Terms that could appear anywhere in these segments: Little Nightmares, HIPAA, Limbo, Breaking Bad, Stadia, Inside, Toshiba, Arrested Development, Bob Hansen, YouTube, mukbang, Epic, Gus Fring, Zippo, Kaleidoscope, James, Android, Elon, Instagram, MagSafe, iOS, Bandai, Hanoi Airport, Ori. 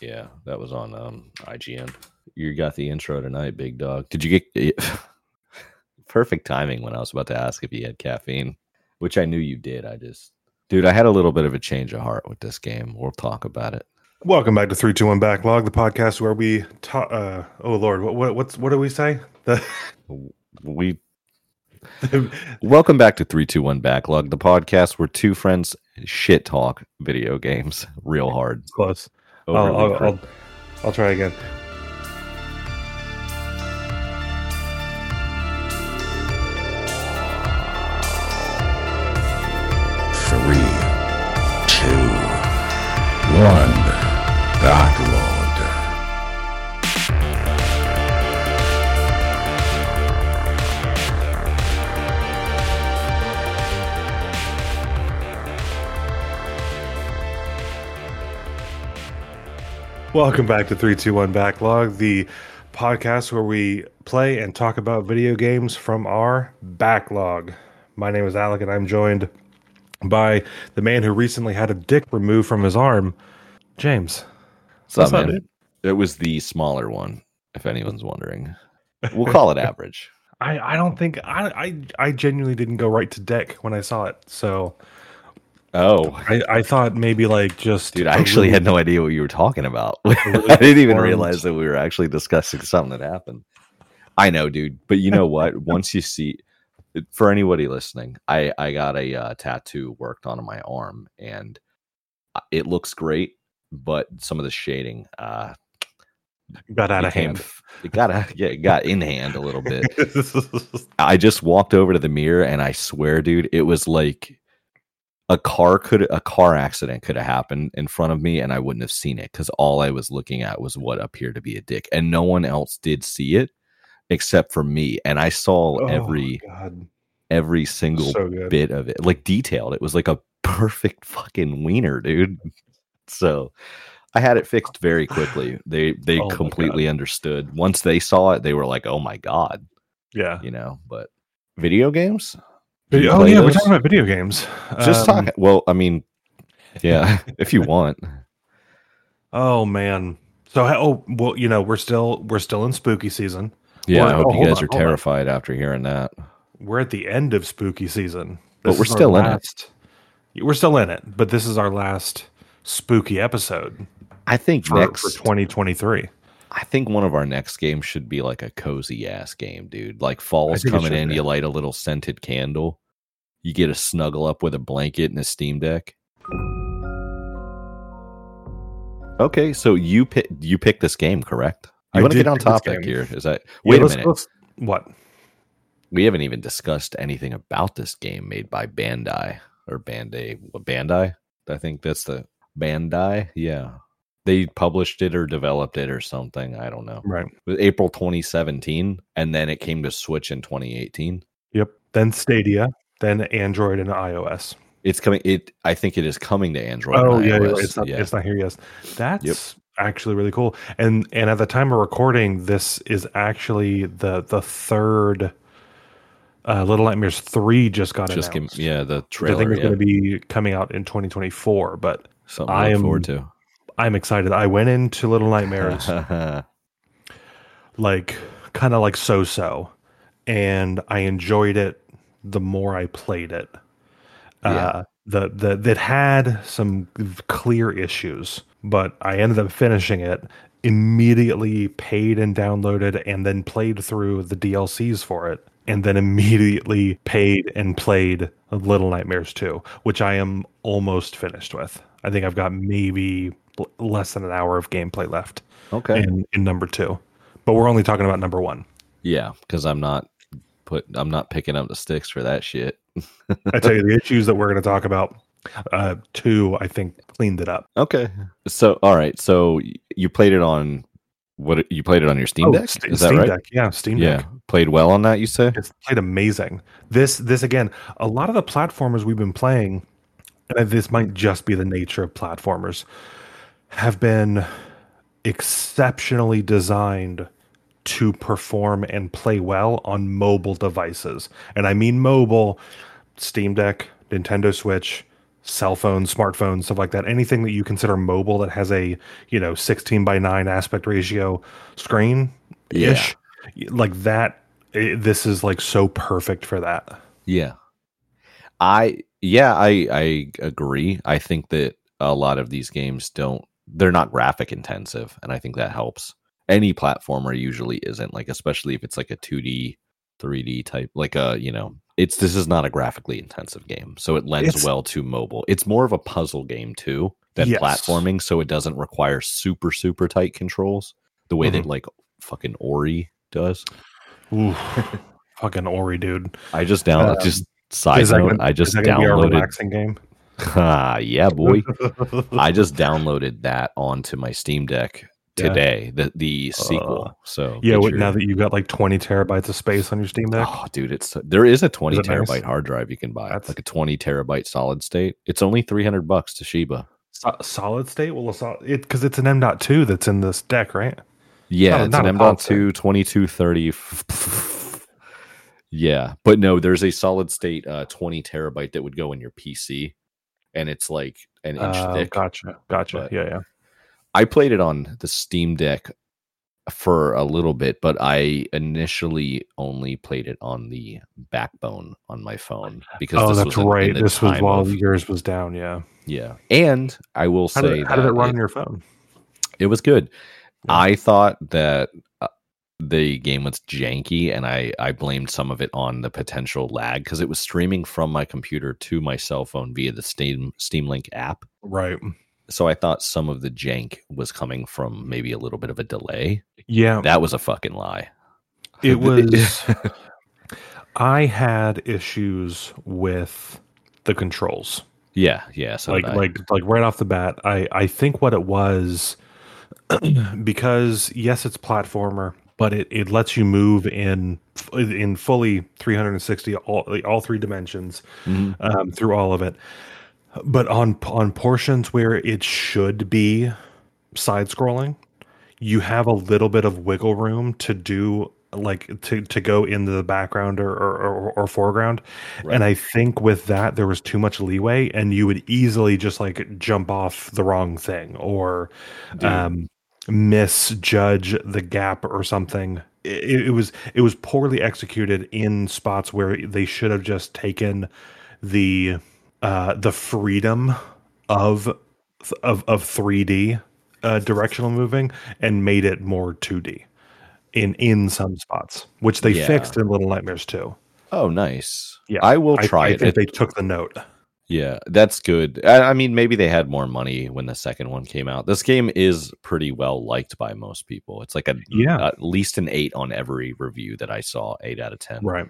Yeah, that was on IGN. You got the intro tonight, big dog. Did you get perfect timing when I was about to ask if you had caffeine, which I knew you did. I had a little bit of a change of heart with this game. We'll talk about it. Welcome back to 321 Backlog, the podcast where we talk. Oh Lord, what do we say? Welcome back to 321 Backlog, the podcast where two friends shit talk video games real hard. Close. I'll try again. Backlog. Welcome back to 321 Backlog, the podcast where we play and talk about video games from our backlog. My name is Alec, and I'm joined by the man who recently had a dick removed from his arm, James. What's up, man? It was the smaller one, if anyone's wondering. We'll call it average. I genuinely didn't go right to deck when I saw it. So, I thought maybe like just... Dude, I actually had no idea what you were talking about. I didn't even realize that we were actually discussing something that happened. I know, dude. But you know what? Once you see... For anybody listening, I got a tattoo worked on my arm, and it looks great. But some of the shading got out of hand. It got in hand a little bit. I just walked over to the mirror, and I swear, dude, it was like a car accident could have happened in front of me, and I wouldn't have seen it because all I was looking at was what appeared to be a dick, and no one else did see it except for me. And I saw every single bit of it, like detailed. It was like a perfect fucking wiener, dude. So I had it fixed very quickly. They completely understood. Once they saw it, they were like, oh my God. Yeah. You know, but video games? We're talking about video games. Just talking. Well, I mean, yeah, if you want. Oh man. So, we're still in spooky season. Yeah, I hope you guys are terrified after hearing that. We're at the end of spooky season. But we're still in it. We're still in it, but this is our last spooky episode, I think, for 2023. I think one of our next games should be like a cozy ass game, dude. Like fall's coming in, you light a little scented candle, you get a snuggle up with a blanket and a Steam Deck. Okay, so you pick this game, correct? You want to get on topic here? Is that wait a minute? What? We haven't even discussed anything about this game made by Bandai. I think that's the Bandai, yeah. They published it or developed it or something. I don't know. Right. It was April 2017, and then it came to Switch in 2018. Yep. Then Stadia, then Android and iOS. It's coming. I think it is coming to Android. Oh, and yeah, iOS. Right. It's not here. Yes, that's actually really cool. And at the time of recording, this is actually the third. Little Nightmares 3 just got announced. The trailer. I think it's going to be coming out in 2024, but something I look forward to. I'm excited. I went into Little Nightmares like kind of like so, and I enjoyed it the more I played it. That had some clear issues, but I ended up finishing it. Immediately paid and downloaded, and then played through the DLCs for it. And then immediately paid and played Little Nightmares 2, which I am almost finished with. I think I've got maybe less than an hour of gameplay left. Okay. In number 2, but we're only talking about number 1. Yeah, because I'm not picking up the sticks for that shit. I tell you, the issues that we're going to talk about, 2, I think cleaned it up. Okay. So all right. So you played it on. What, you played it on your Steam Deck? Is that Steam right? Deck. Yeah, Steam Deck. Yeah. Played well on that, you say? It's played amazing. This again, a lot of the platformers we've been playing, and this might just be the nature of platformers, have been exceptionally designed to perform and play well on mobile devices. And I mean mobile, Steam Deck, Nintendo Switch, cell phones, smartphones, stuff like that, anything that you consider mobile that has a, 16:9 aspect ratio screen ish, like that. This is like so perfect for that. I agree. I think that a lot of these games they're not graphic intensive, and I think that helps. Any platformer usually isn't, like, especially if it's like a 2D, 3D type, like a, this is not a graphically intensive game, so it lends well to mobile. It's more of a puzzle game too than platforming, so it doesn't require super, super tight controls the way that like fucking Ori does. Ooh, fucking Ori, dude! I just downloaded. Relaxing game. Yeah, boy. I just downloaded that onto my Steam Deck today. The sequel. So now that you've got like 20 terabytes of space on your Steam Deck. Oh, dude, there is a 20 terabyte hard drive you can buy. That's like a 20 terabyte solid state. It's only $300 to Toshiba. Solid state? Well, because it's an M.2 that's in this deck, right? Yeah, it's an M.2 2230. Yeah, but no, there's a solid state 20 terabyte that would go in your PC, and it's like an inch thick. Gotcha. But yeah. I played it on the Steam Deck for a little bit, but I initially only played it on the Backbone on my phone because this was while yours was down. Yeah. And I will say, how did it run on your phone? It was good. Yeah. I thought that the game was janky, and I blamed some of it on the potential lag because it was streaming from my computer to my cell phone via the Steam Link app. Right. So I thought some of the jank was coming from maybe a little bit of a delay. Yeah. That was a fucking lie. It was. I had issues with the controls. Yeah. So like right off the bat, I think what it was, because yes, it's platformer, but it lets you move in fully 360, all three dimensions, through all of it. But on portions where it should be side-scrolling, you have a little bit of wiggle room to do, like, to go into the background or foreground. Right. And I think with that, there was too much leeway, and you would easily just, like, jump off the wrong thing or misjudge the gap or something. It was poorly executed in spots where they should have just taken the freedom of 3D directional moving and made it more 2D in some spots, which they fixed in Little Nightmares 2. Oh, nice. Yeah, I will try it. I think they took the note. Yeah, that's good. I mean, maybe they had more money when the second one came out. This game is pretty well liked by most people. It's like at least an 8 on every review that I saw, 8 out of 10. Right.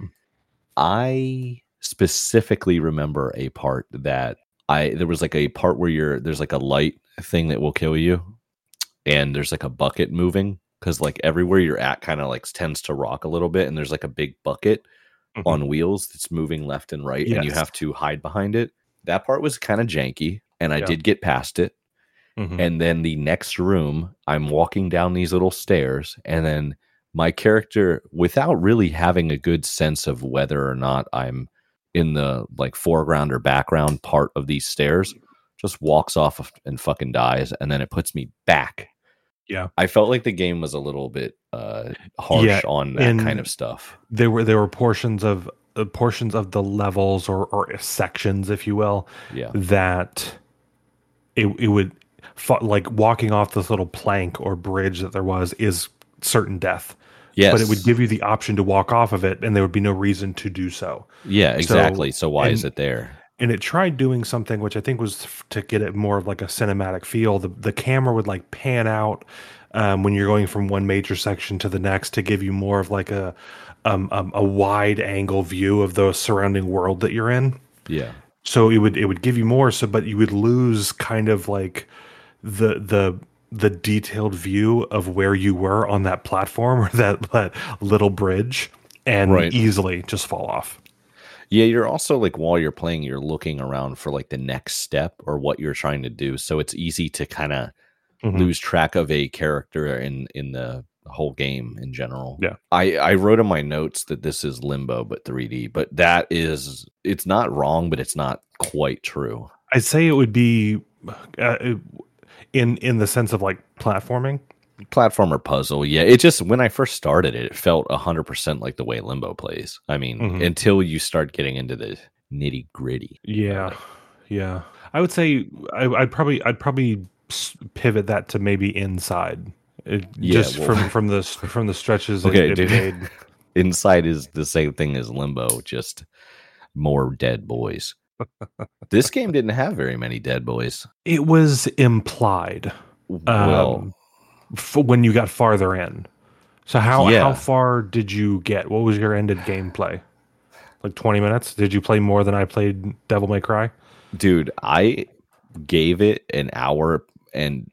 I specifically remember a part that there was like a part where there's like a light thing that will kill you, and there's like a bucket moving because like everywhere you're at kind of like tends to rock a little bit, and there's like a big bucket on wheels that's moving left and right, and you have to hide behind it. That part was kind of janky, and I did get past it. And then the next room, I'm walking down these little stairs, and then my character, without really having a good sense of whether or not I'm in the like foreground or background part of these stairs, just walks off and fucking dies, and then it puts me back. Yeah, I felt like the game was a little bit harsh on that kind of stuff. There were portions of the levels or sections, if you will, that it would like walking off this little plank or bridge that there was is certain death. Yes. But it would give you the option to walk off of it, and there would be no reason to do so. Yeah, exactly. So why is it there? And it tried doing something, which I think was to get it more of like a cinematic feel. The camera would like pan out when you're going from one major section to the next to give you more of like a wide angle view of the surrounding world that you're in. Yeah. So it would give you more. So, but you would lose kind of like the detailed view of where you were on that platform or that little bridge, and easily just fall off. Yeah, you're also like while you're playing, you're looking around for like the next step or what you're trying to do. So it's easy to kind of lose track of a character in the whole game in general. Yeah, I wrote in my notes that this is Limbo but 3D, but it's not wrong, but it's not quite true. I'd say it would be in the sense of like platforming. Platformer puzzle, yeah. It just, when I first started it, it felt 100% like the way Limbo plays. I mean, until you start getting into the nitty gritty. Yeah, yeah. I would say I'd probably pivot that to maybe Inside. From the stretches it made. Inside is the same thing as Limbo, just more dead boys. This game didn't have very many dead boys. It was implied. Well. When you got farther in. So how far did you get? What was your ended gameplay? Like 20 minutes? Did you play more than I played Devil May Cry? Dude, I gave it an hour and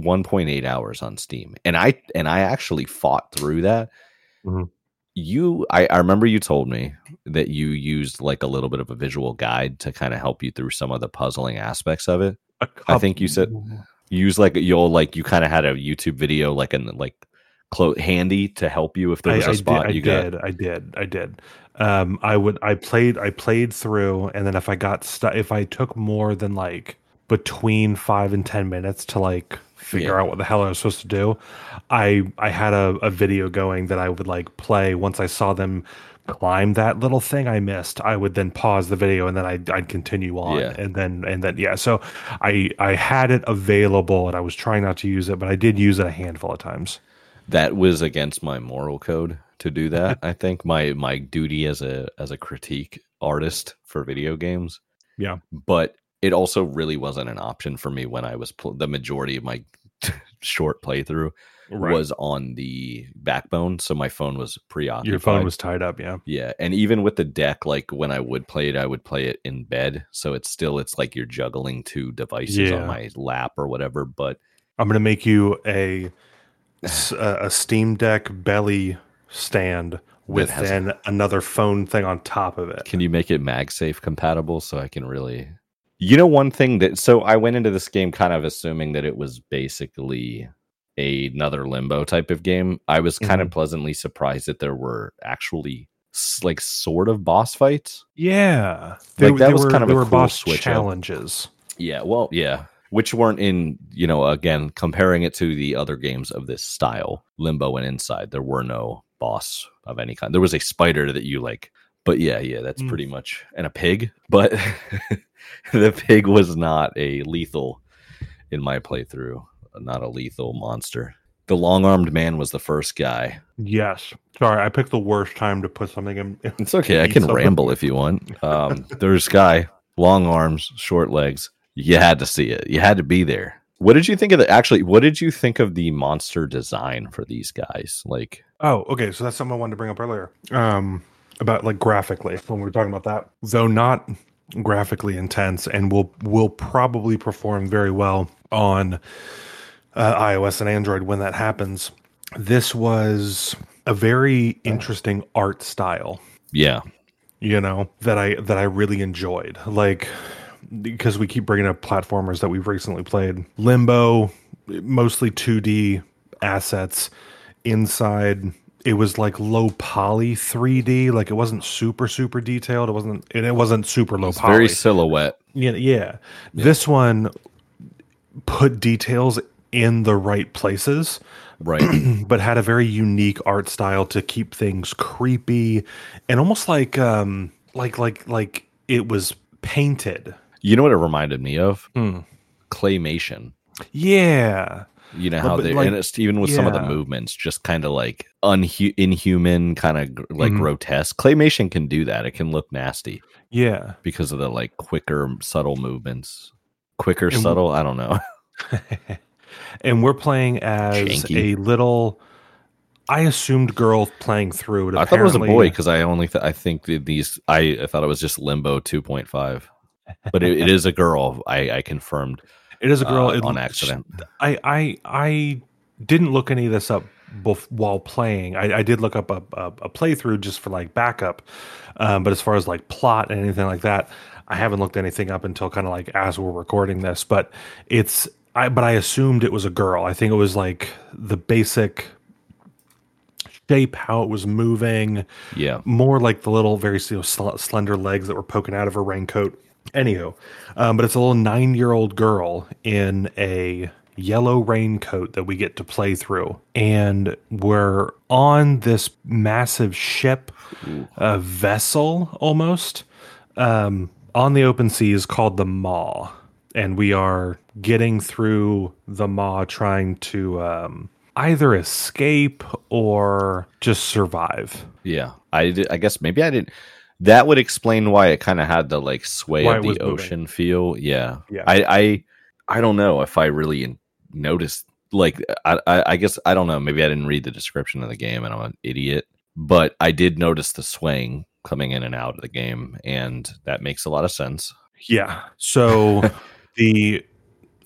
1.8 hours on Steam. And I actually fought through that. Mm-hmm. I remember you told me that you used like a little bit of a visual guide to kind of help you through some of the puzzling aspects of it. I think you said... Use like you'll like you kind of had a YouTube video like in like handy to help you if there was a spot. I did. I played through, and then if I got stuck, if I took more than like between 5 and 10 minutes to like figure out what the hell I was supposed to do, I had a video going that I would like play once I saw them climb that little thing I missed. I would then pause the video and then I'd continue on. Yeah. And then so I had it available and I was trying not to use it, but I did use it a handful of times. That was against my moral code to do that. I think my duty as a critique artist for video games. Yeah. But it also really wasn't an option for me when I was the majority of my short playthrough. Right. Was on the Backbone, so my phone was preoccupied. Your phone was tied up, yeah. Yeah, and even with the deck, like when I would play it in bed, so it's like you're juggling two devices on my lap or whatever, but... I'm going to make you a Steam Deck belly stand with then another phone thing on top of it. Can you make it MagSafe compatible so I can really... You know, one thing that... So I went into this game kind of assuming that it was basically... another Limbo type of game. I was kind of pleasantly surprised that there were actually like sort of boss fights. Yeah, there were boss challenges. Yeah, well, yeah, which weren't in, you know, again comparing it to the other games of this style, Limbo and Inside. There were no boss of any kind. There was a spider that you like, but yeah, that's pretty much, and a pig, but the pig was not a lethal in my playthrough. Not a lethal monster. The long-armed man was the first guy. Yes. Sorry, I picked the worst time to put something in. It's okay. I can ramble if you want. There's guy, long arms, short legs. You had to see it. You had to be there. What did you think of the? Actually, what did you think of the monster design for these guys? Like, oh, okay. So that's something I wanted to bring up earlier. About like graphically when we were talking about that, though not graphically intense, and will probably perform very well on. iOS and Android when that happens. This was a very interesting art style. Yeah. You know, that I really enjoyed. Like, because we keep bringing up platformers that we've recently played. Limbo, mostly 2D assets. Inside, it was like low poly 3D. Like, it wasn't super, super detailed. It wasn't super low poly. Very silhouette. Yeah. This one put details in the right places, right? But had a very unique art style to keep things creepy and almost like it was painted. You know what it reminded me of? Claymation. Yeah. You know how they, like, and it's even with some of the movements, just kind of like inhuman, kind of like grotesque. Claymation can do that. It can look nasty. Yeah. Because of the like quicker, subtle movements. I don't know. And we're playing as Janky. A little, I assumed, girl playing through it. I thought it was a boy because I thought it was just Limbo 2.5, but it is a girl. I confirmed it is a girl on accident. I didn't look any of this up while playing. I did look up a playthrough just for like backup, but as far as like plot and anything like that, I haven't looked anything up until kind of like as we're recording this. But I assumed it was a girl. I think it was like the basic shape, how it was moving. Yeah. More like the little very slender legs that were poking out of her raincoat. Anywho, but it's a little 9-year-old girl in a yellow raincoat that we get to play through, and we're on this massive ship, vessel almost, on the open seas called the Maw, and we are getting through the Maw trying to either escape or just survive. Yeah, I guess maybe I didn't. That would explain why it kind of had the like sway of the ocean moving. Feel. Yeah. Yeah. I don't know if I really noticed, like, I guess, I don't know. Maybe I didn't read the description of the game and I'm an idiot, but I did notice the swaying coming in and out of the game. And that makes a lot of sense. Yeah. So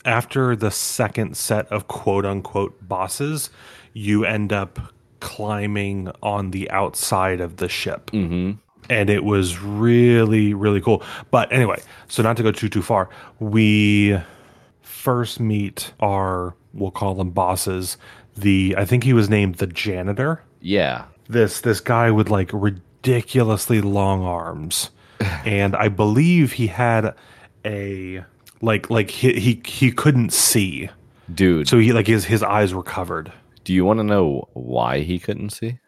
after the second set of quote unquote bosses, you end up climbing on the outside of the ship. Mm-hmm. And it was really, really cool. But anyway, so not to go too far, we first meet our, we'll call them bosses. I think he was named the Janitor. Yeah. This guy with like ridiculously long arms, and I believe he had a like he couldn't see, dude. So he like his eyes were covered. Do you want to know why he couldn't see?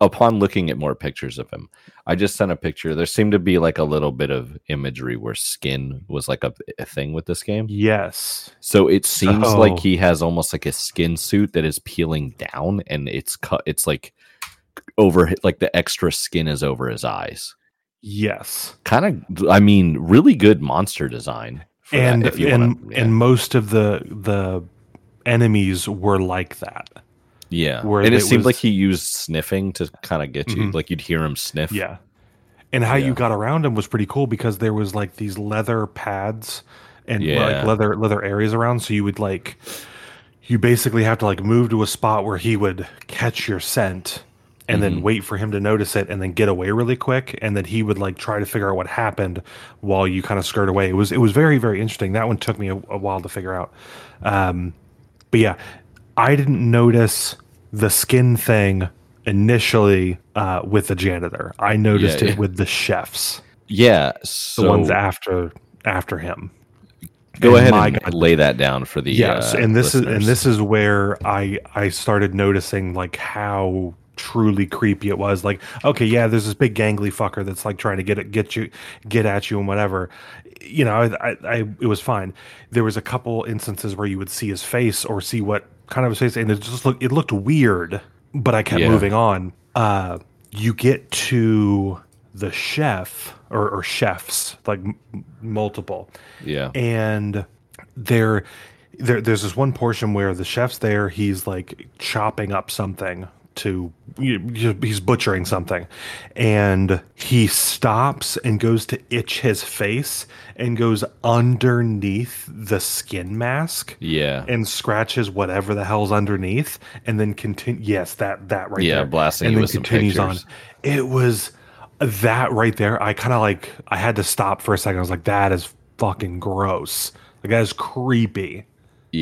Upon looking at more pictures of him, I just sent a picture. There seemed to be like a little bit of imagery where skin was like a thing with this game. Yes. So it seems like he has almost like a skin suit that is peeling down, and it's cut. It's like over, like the extra skin is over his eyes. Yes. Kind of. I mean, really good monster design. And that, and most of the enemies were like that. Yeah, and it seemed like he used sniffing to kind of get you. Mm-hmm. Like you'd hear him sniff. Yeah, and how you got around him was pretty cool because there was like these leather pads and like leather areas around. So you would like, you basically have to like move to a spot where he would catch your scent and then wait for him to notice it and then get away really quick. And then he would like try to figure out what happened while you kind of skirt away. It was very, very interesting. That one took me a while to figure out. But yeah. I didn't notice the skin thing initially with the janitor. I noticed it with the chefs. Yeah, so the ones after him. Go ahead and lay that down for the and this listeners. This is where I started noticing like how truly creepy it was. Like, okay, yeah, there's this big gangly fucker that's like trying to get at you and whatever. You know, it was fine. There was a couple instances where you would see his face or see what kind of a face, and it looked weird, but I kept moving on. You get to the chef or chefs, like multiple. Yeah. And there's this one portion where the chef's there, he's like chopping up something he's butchering something, and he stops and goes to itch his face and goes underneath the skin mask and scratches whatever the hell's underneath, and then continue that right there, blasting, and then continues on. It was that right there. I kind of like, I had to stop for a second. I was like, that is fucking gross, like that is creepy.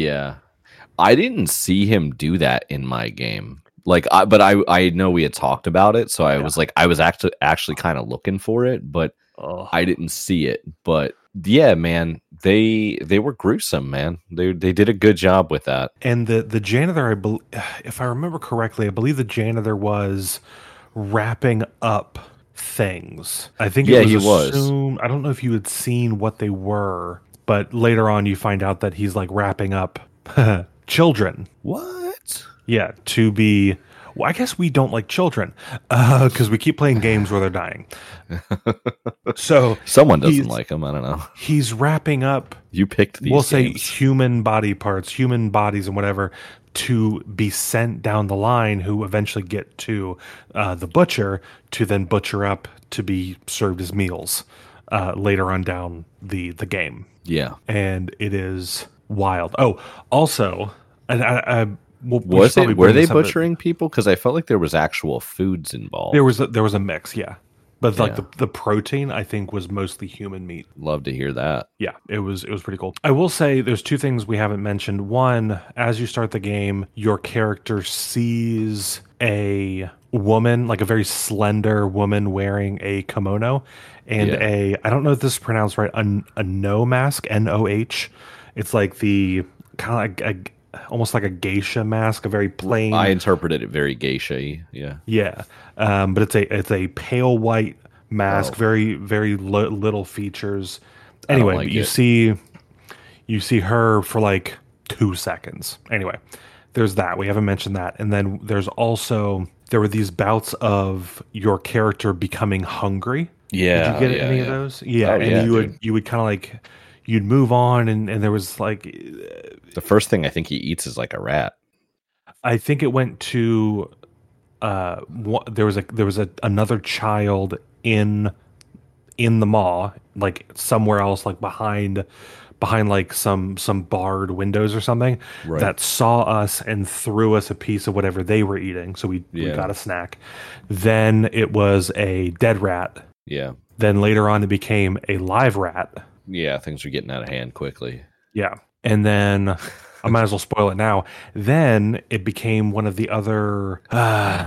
I didn't see him do that in my game. Like, I know we had talked about it, so I was like, I was actually kind of looking for it, but I didn't see it. But yeah, man, they were gruesome, man. They did a good job with that. And the janitor, if I remember correctly, I believe the janitor was wrapping up things. I think he was. I don't know if you had seen what they were, but later on you find out that he's like wrapping up children. What? Yeah, to be... Well, I guess we don't like children because we keep playing games where they're dying. So someone doesn't like them. I don't know. He's wrapping up... You picked these games. Say human body parts, human bodies and whatever, to be sent down the line, who eventually get to the butcher to then butcher up to be served as meals later on down the game. Yeah. And it is wild. Oh, also... and were they butchering people? Because I felt like there was actual foods involved. There was a mix, but like the protein I think was mostly human meat. Love to hear that. Yeah, it was pretty cool. I will say there's two things we haven't mentioned. One, as you start the game, your character sees a woman, like a very slender woman wearing a kimono and a, I don't know if this is pronounced right, a no mask, N-O-H. It's like the kind of like almost like a geisha mask, a very plain. I interpreted it very geisha-y. Yeah. But it's a pale white mask, very, very little features. Anyway, like you see her for like 2 seconds. Anyway, there's that. We haven't mentioned that. And then there's also, there were these bouts of your character becoming hungry. Yeah. Did you get any of those? Yeah. Oh, and you would kind of like, you'd move on and there was like. The first thing I think he eats is like a rat. I think it went to, there was another child in the mall, like somewhere else, like behind like some barred windows or something, right, that saw us and threw us a piece of whatever they were eating. So we got a snack. Then it was a dead rat. Yeah. Then later on it became a live rat. Yeah, things were getting out of hand quickly. Yeah. And then I might as well spoil it now. Then it became one of the other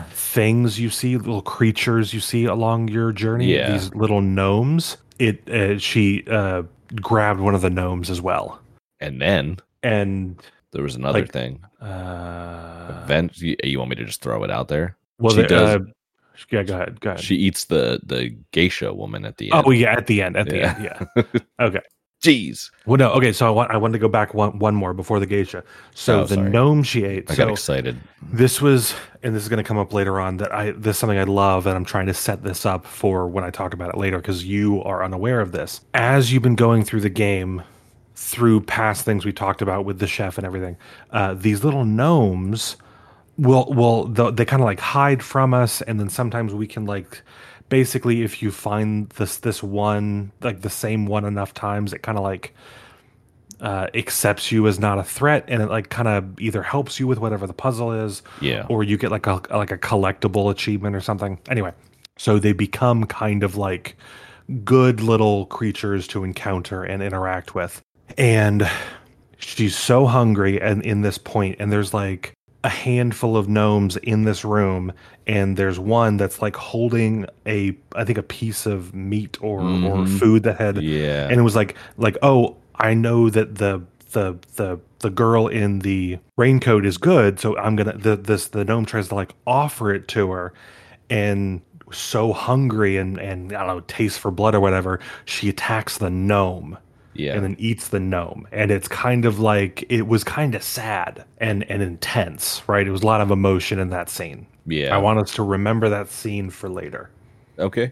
things you see, little creatures you see along your journey. Yeah. These little gnomes. She grabbed one of the gnomes as well. And there was another thing. You want me to just throw it out there? Well, she does. Yeah, go ahead. She eats the geisha woman at the end. Oh yeah, at the end. Yeah. Okay. Jeez. Well, no. Okay, so I wanted to go back one more before the geisha. So gnome she ate. I got excited. This is going to come up later on. This is something I love, and I'm trying to set this up for when I talk about it later because you are unaware of this. As you've been going through the game, through past things we talked about with the chef and everything, these little gnomes will they kind of like hide from us, and then sometimes we can like. Basically, if you find this one, like the same one enough times, it kind of like accepts you as not a threat, and it like kind of either helps you with whatever the puzzle is, or you get like a collectible achievement or something. Anyway, so they become kind of like good little creatures to encounter and interact with. And she's so hungry, and in this point, and there's like a handful of gnomes in this room, and there's one that's like holding I think a piece of meat or food that had, and it was like, oh, I know that the girl in the raincoat is good. So I'm going to, the gnome tries to like offer it to her, and so hungry and I don't know, taste for blood or whatever. She attacks the gnome. Yeah. And then eats the gnome. And it's kind of like, it was kind of sad and intense, right? It was a lot of emotion in that scene. Yeah. I want us to remember that scene for later. Okay.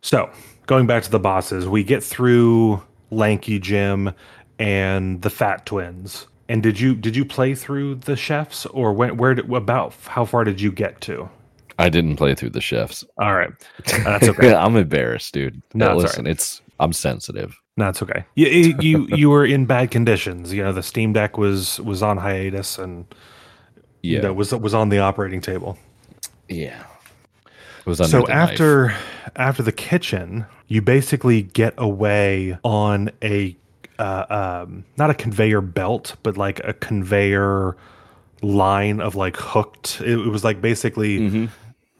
So going back to the bosses, we get through Lanky Jim and the Fat Twins. And did you play through the chefs, or how far did you get to? I didn't play through the chefs. All right. That's okay. I'm embarrassed, dude. No, listen, right. I'm sensitive. No, it's okay. You were in bad conditions. You know, the Steam Deck was on hiatus, and was on the operating table. Yeah, it was under the knife. after the kitchen, you basically get away on a not a conveyor belt, but like a conveyor line of like hooked. It was like basically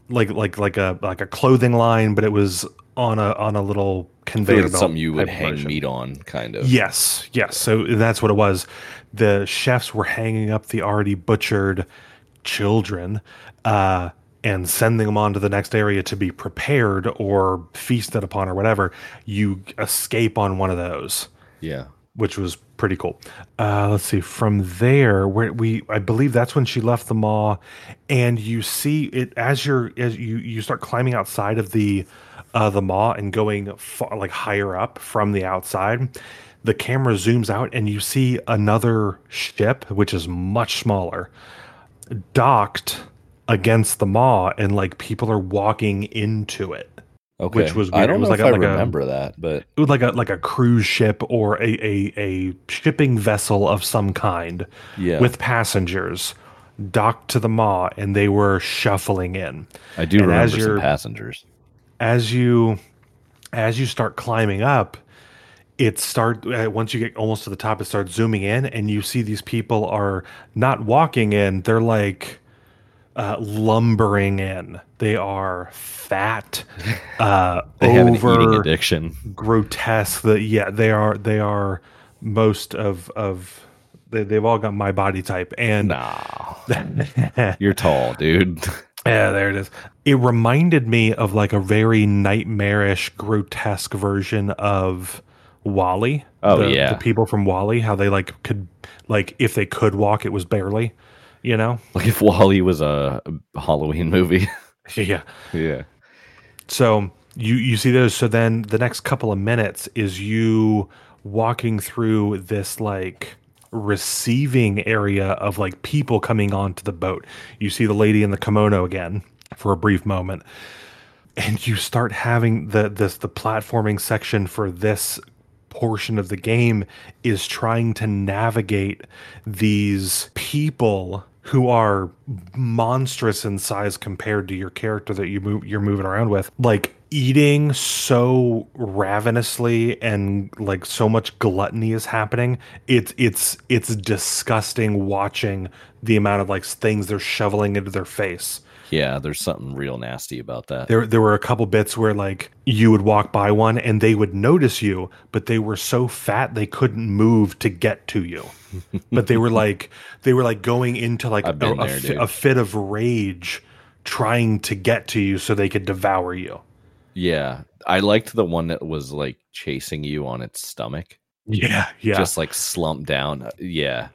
like a clothing line, but it was on a little conveyor belt. Something you would hang meat on, kind of. Yes. So that's what it was. The chefs were hanging up the already butchered children and sending them on to the next area to be prepared or feasted upon or whatever. You escape on one of those. Yeah. Which was pretty cool. Let's see. From there, I believe that's when she left the mall, and you see it as you start climbing outside of the mall and going like higher up from the outside. The camera zooms out, and you see another ship, which is much smaller, docked against the mall, and like people are walking into it. Okay. Which was weird. I don't know if I remember that, but it was like a cruise ship or a shipping vessel of some kind, with passengers docked to the mall, and they were shuffling in. I do remember some passengers. As you start climbing up, once you get almost to the top, it starts zooming in, and you see these people are not walking in. They're like lumbering in. They are fat, they have an eating addiction, grotesque. They are most of. They've all got my body type, and you're tall, dude. Yeah, there it is. It reminded me of like a very nightmarish, grotesque version of WALL-E. Oh, the people from WALL-E, how they like could, like if they could walk, it was barely, you know, like if WALL-E was a Halloween movie. yeah. So you see those. So then the next couple of minutes is you walking through this like receiving area of like people coming onto the boat. You see the lady in the kimono again for a brief moment, and you start having the platforming section for this portion of the game is trying to navigate these people who are monstrous in size compared to your character that you're moving around with, like eating so ravenously, and like so much gluttony is happening. It's disgusting watching the amount of like things they're shoveling into their face. Yeah, there's something real nasty about that. There were a couple bits where like you would walk by one and they would notice you, but they were so fat they couldn't move to get to you. But they were like going into like a fit of rage, trying to get to you so they could devour you. Yeah, I liked the one that was like chasing you on its stomach. Yeah, just like slumped down. Yeah,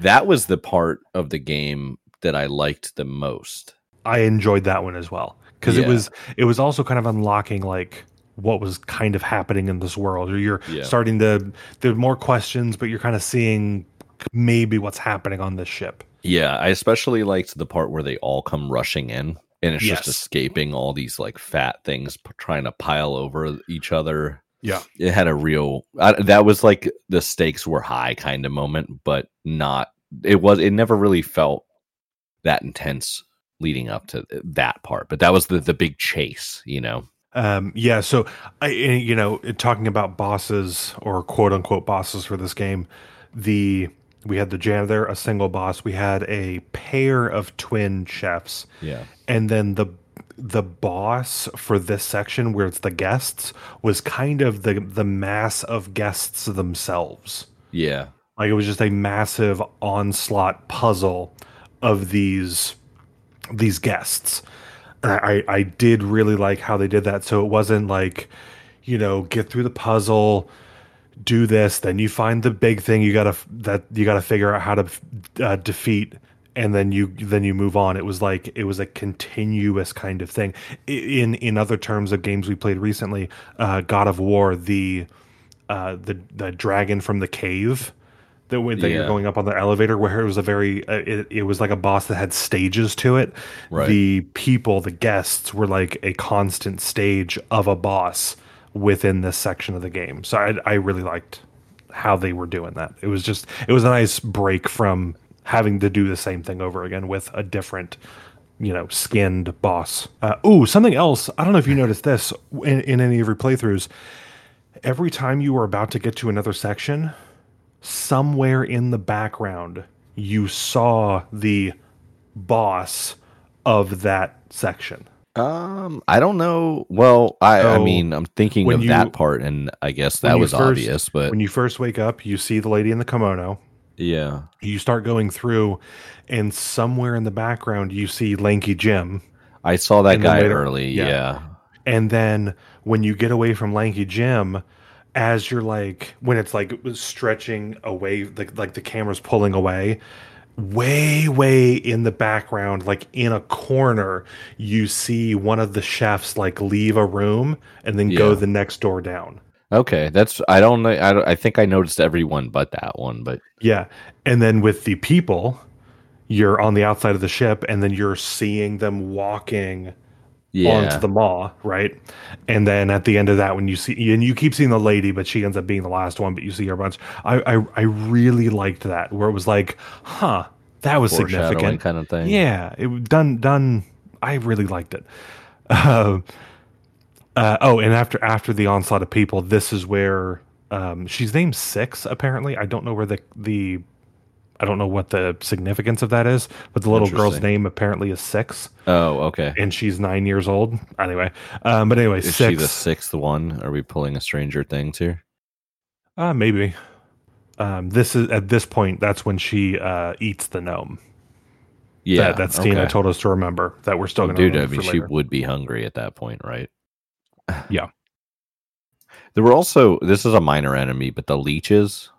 that was the part of the game that I liked the most. I enjoyed that one as well, because it was also kind of unlocking like what was kind of happening in this world, or you're starting to, there's more questions, but you're kind of seeing maybe what's happening on this ship. Yeah, I especially liked the part where they all come rushing in, and it's just escaping all these like fat things trying to pile over each other. Yeah, it had a real, that was like the stakes were high kind of moment, but not, it never really felt that intense leading up to that part, but that was the big chase, you know? Yeah. So talking about bosses or quote unquote bosses for this game, we had the janitor, a single boss. We had a pair of twin chefs. Yeah. And then the boss for this section where it's the guests was kind of the mass of guests themselves. Yeah. Like it was just a massive onslaught puzzle of these guests. And I did really like how they did that. So it wasn't like, you know, get through the puzzle, do this, then you find the big thing you gotta figure out how to defeat, and then you move on. It was like, it was a continuous kind of thing. In other terms of games we played recently, God of War, the dragon from the cave that you're going up on the elevator, where it was a very it was like a boss that had stages to it. Right. The people, the guests, were like a constant stage of a boss within this section of the game. So I really liked how they were doing that. It was a nice break from having to do the same thing over again with a different, you know, skinned boss. Something else, I don't know if you noticed this in any of your playthroughs, every time you were about to get to another section, somewhere in the background you saw the boss of that section. I don't know. Well, I mean, I'm thinking of that part, and I guess that was obvious, but when you first wake up, you see the lady in the kimono. Yeah. You start going through, and somewhere in the background, you see Lanky Jim. I saw that guy early. Yeah. And then when you get away from Lanky Jim, as you're like, when it's like stretching away, like the camera's pulling away, way in the background, like in a corner, you see one of the chefs like leave a room and then go the next door down. Okay, that's, I don't know, I think I noticed everyone but that one, but yeah. And then with the people, you're on the outside of the ship, and then you're seeing them walking onto the maw, right? And then at the end of that, when you see, and you keep seeing the lady, but she ends up being the last one, but you see her a bunch. I really liked that, where it was like, huh, that was significant kind of thing. Yeah, it done. I really liked it. And after the onslaught of people, this is where she's named Six. Apparently, I don't know where the I don't know what the significance of that is, but the little girl's name apparently is Six. Oh, okay. And she's 9 years old. Anyway, is Six. Is she the sixth one? Are we pulling a Stranger Things here? Maybe. This is at this point. That's when she eats the gnome. Yeah, that Tina told us to remember that we're still going to. Dude, I mean, she would be hungry at that point, right? Yeah. There were also, this is a minor enemy, but the leeches.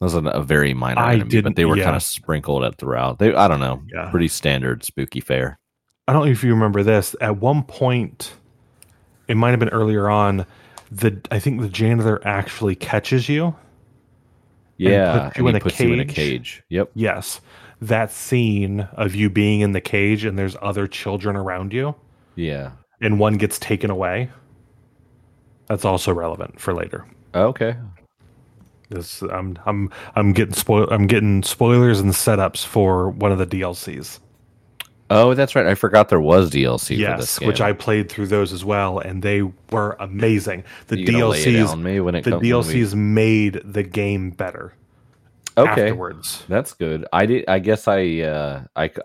That was a very minor enemy, but they were kind of sprinkled at throughout. I don't know, pretty standard spooky fare. I don't know if you remember this. At one point, it might have been earlier on. I think the janitor actually catches you. Yeah, and puts you in a cage. Yep. Yes, that scene of you being in the cage and there's other children around you. Yeah, and one gets taken away. That's also relevant for later. Okay. I'm getting spoilers and setups for one of the DLCs. Oh, that's right. I forgot there was DLC for this game. Which I played through those as well, and they were amazing. The DLCs made the game better. Okay. Afterwards. That's good. I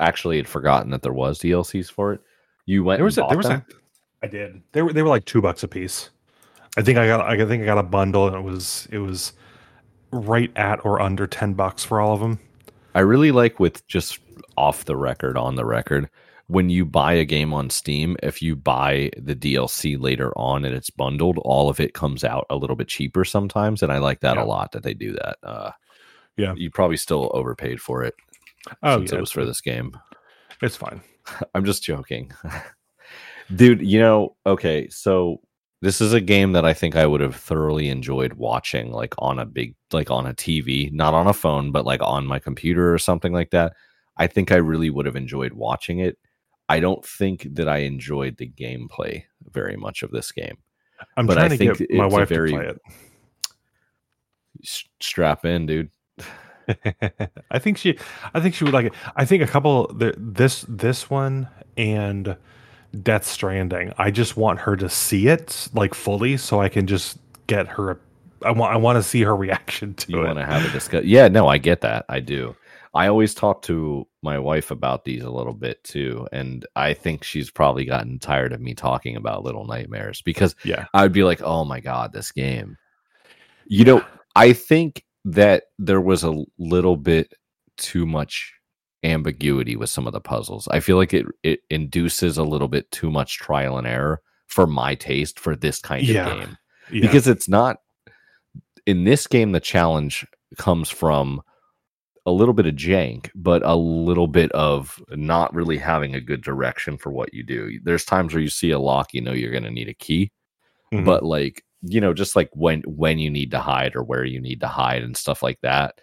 actually had forgotten that there was DLCs for it. You went and bought them? I did. They were like $2 a piece. I think I got a bundle, and it was right at or under $10 for all of them. I really like, with just off the record, on the record, when you buy a game on Steam, if you buy the DLC later on and it's bundled, all of it comes out a little bit cheaper sometimes. And I like that a lot that they do that. You probably still overpaid for it since it was for this game. It's fine. I'm just joking. Dude, so this is a game that I think I would have thoroughly enjoyed watching, on a TV, not on a phone, but like on my computer or something like that. I think I really would have enjoyed watching it. I don't think that I enjoyed the gameplay very much of this game. I think my wife to play it. Strap in, dude. I think she would like it. I think a couple, this one and Death Stranding, I just want her to see it like fully, so I can just get her. I want to see her reaction to it. You want to have a discussion? Yeah, no, I get that. I do. I always talk to my wife about these a little bit too, and I think she's probably gotten tired of me talking about Little Nightmares because I'd be like, "Oh my god, this game." I think that there was a little bit too much ambiguity with some of the puzzles. I feel like it induces a little bit too much trial and error for my taste for this kind of game, because it's not in this game. The challenge comes from a little bit of jank, but a little bit of not really having a good direction for what you do. There's times where you see a lock, you're going to need a key, but just like when you need to hide or where you need to hide and stuff like that.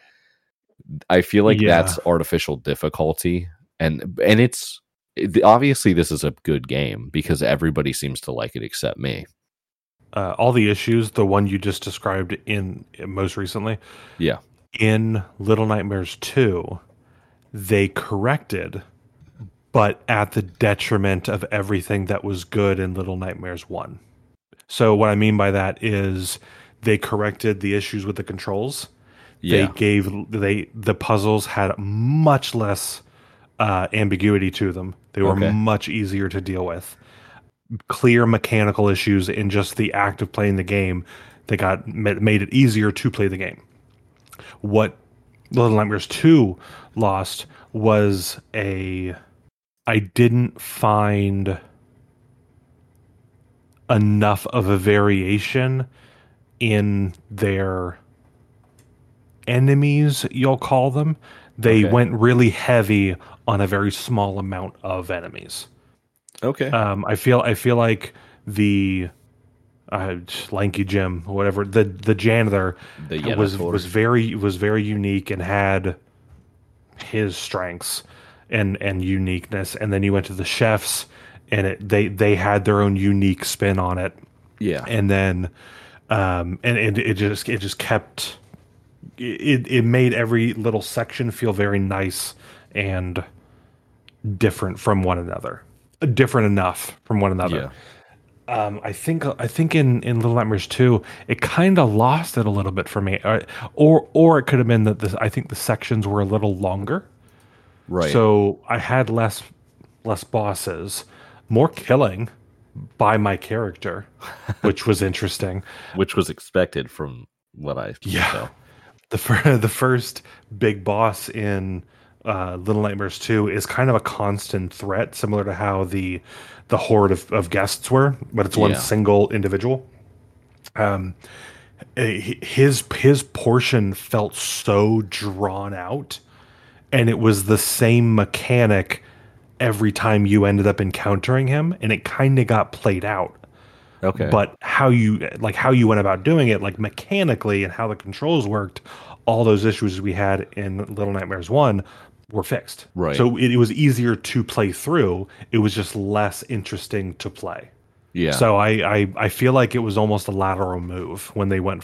I feel like that's artificial difficulty, and it's obviously this is a good game because everybody seems to like it except me. All the issues, the one you just described in most recently, in Little Nightmares 2, they corrected, but at the detriment of everything that was good in Little Nightmares 1. So what I mean by that is they corrected the issues with the controls. Yeah. The puzzles had much less ambiguity to them. They were much easier to deal with. Clear mechanical issues in just the act of playing the game that made it easier to play the game. What Little Nightmares 2 lost was I didn't find enough of a variation in their enemies, you'll call them. They went really heavy on a very small amount of enemies. Okay. I feel like the lanky Jim, whatever, the janitor, was very unique and had his strengths and uniqueness. And then you went to the chefs, and they had their own unique spin on it. Yeah. And then it just kept. It made every little section feel very nice and different enough from one another. I think in Little Nightmares 2, it kind of lost it a little bit for me, or it could have been that I think the sections were a little longer, right? So I had less bosses, more killing by my character, which was interesting, which was expected from what I saw. The first big boss in Little Nightmares 2 is kind of a constant threat, similar to how the horde of guests were, but it's one single individual. His portion felt so drawn out, and it was the same mechanic every time you ended up encountering him, and it kind of got played out. Okay, but how you went about doing it, like mechanically and how the controls worked, all those issues we had in Little Nightmares 1. Were fixed, right? So it was easier to play through. It was just less interesting to play. Yeah. So I feel like it was almost a lateral move when they went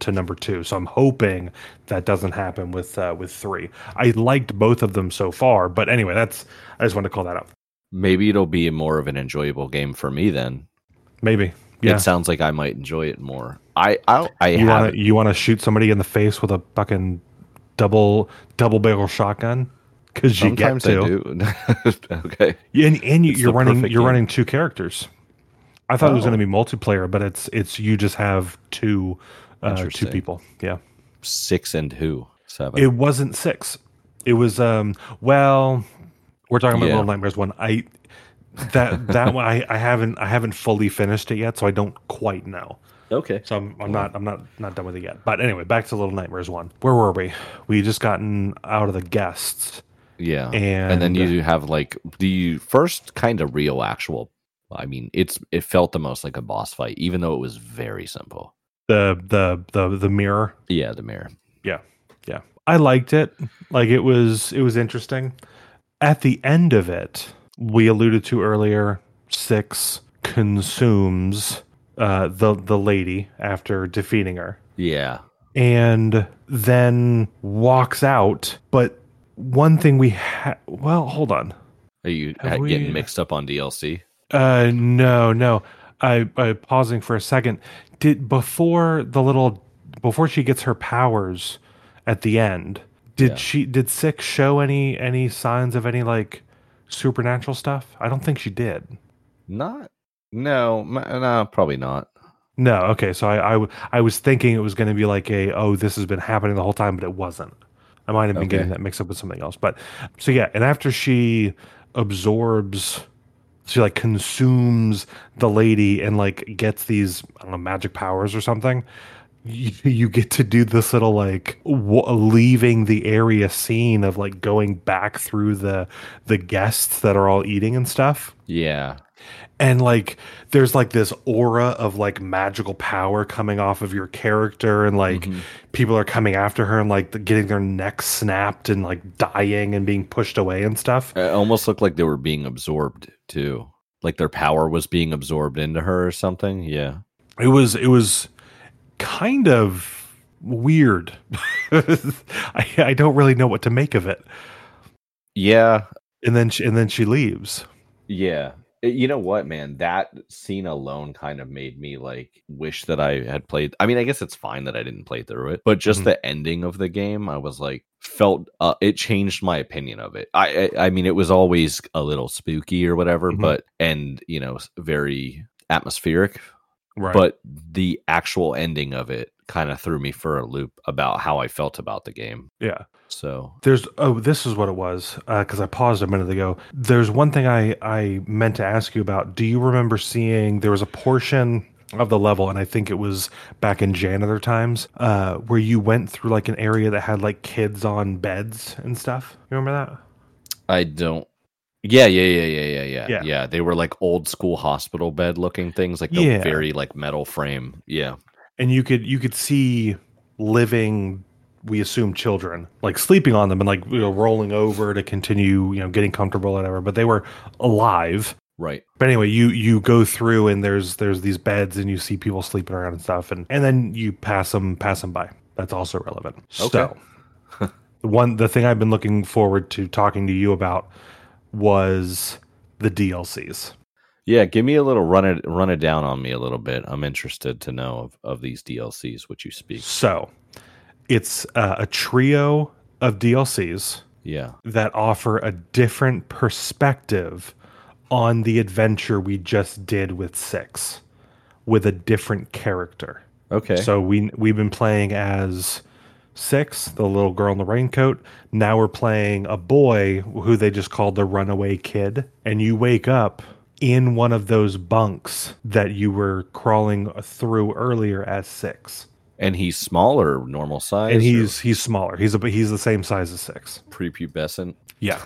to number 2. So I'm hoping that doesn't happen with 3. I liked both of them so far, but anyway, I just wanted to call that out. Maybe it'll be more of an enjoyable game for me then. Maybe. Yeah. It sounds like I might enjoy it more. You want to shoot somebody in the face with a fucking double barrel shotgun? Because you get to. Okay. And you're running two characters. I thought it was going to be multiplayer, but it's you just have two people. Yeah. 6 and who? 7. It wasn't 6. It was we're talking about Little Nightmares 1. That one I haven't fully finished it yet, so I don't quite know. Okay. So I'm not done with it yet. But anyway, back to Little Nightmares 1. Where were we? We just gotten out of the guests. Yeah. And then you have like the first kind of real actual. I mean, it felt the most like a boss fight, even though it was very simple. The mirror. Yeah, the mirror. Yeah, yeah. I liked it. Like it was interesting. At the end of it, we alluded to earlier, 6 consumes the lady after defeating her. Yeah. And then walks out. But one thing we had... Well, hold on. Are you getting mixed up on DLC? No. I pausing for a second. Before she gets her powers at the end, did 6 show any signs of any like supernatural stuff? I don't think she did. No, probably not. No, okay. So I was thinking it was going to be like this has been happening the whole time, but it wasn't. I might have been getting that mixed up with something else. But so yeah, and after she absorbs, she like consumes the lady and like gets these, I don't know, magic powers or something. You get to do this little like leaving the area scene of like going back through the guests that are all eating and stuff. Yeah. And like there's like this aura of like magical power coming off of your character, and like people are coming after her and like getting their necks snapped and like dying and being pushed away and stuff. It almost looked like they were being absorbed too. Like their power was being absorbed into her or something. Yeah. It was kind of weird. I don't really know what to make of it. Yeah. And then she leaves. Yeah. You know what, man? That scene alone kind of made me like wish that I had played. I mean, I guess it's fine that I didn't play through it, but just the ending of the game, I was like, felt it changed my opinion of it. I mean, it was always a little spooky or whatever, but you know, very atmospheric. Right. But the actual ending of it kind of threw me for a loop about how I felt about the game. Yeah. So this is what it was, because I paused a minute ago. There's one thing I meant to ask you about. Do you remember seeing, there was a portion of the level, and I think it was back in janitor times, where you went through like an area that had like kids on beds and stuff? You remember that? I don't. Yeah. They were like old school hospital bed looking things, like the very like metal frame. Yeah. And you could see living, we assume, children like sleeping on them and like, you know, rolling over to continue, you know, getting comfortable or whatever, but they were alive. Right. But anyway, you go through and there's these beds and you see people sleeping around and stuff, and then you pass them by. That's also relevant. Okay. So the thing I've been looking forward to talking to you about was the DLCs. Yeah, give me a little run it down on me a little bit. I'm interested to know of these DLCs, which you speak. So it's a trio of DLCs that offer a different perspective on the adventure we just did with 6 with a different character. Okay. So we've been playing as 6, the little girl in the raincoat. Now we're playing a boy who they just called the runaway kid. And you wake up in one of those bunks that you were crawling through earlier as 6. And he's smaller, normal size? And he's smaller. He's the same size as 6. Prepubescent? Yeah.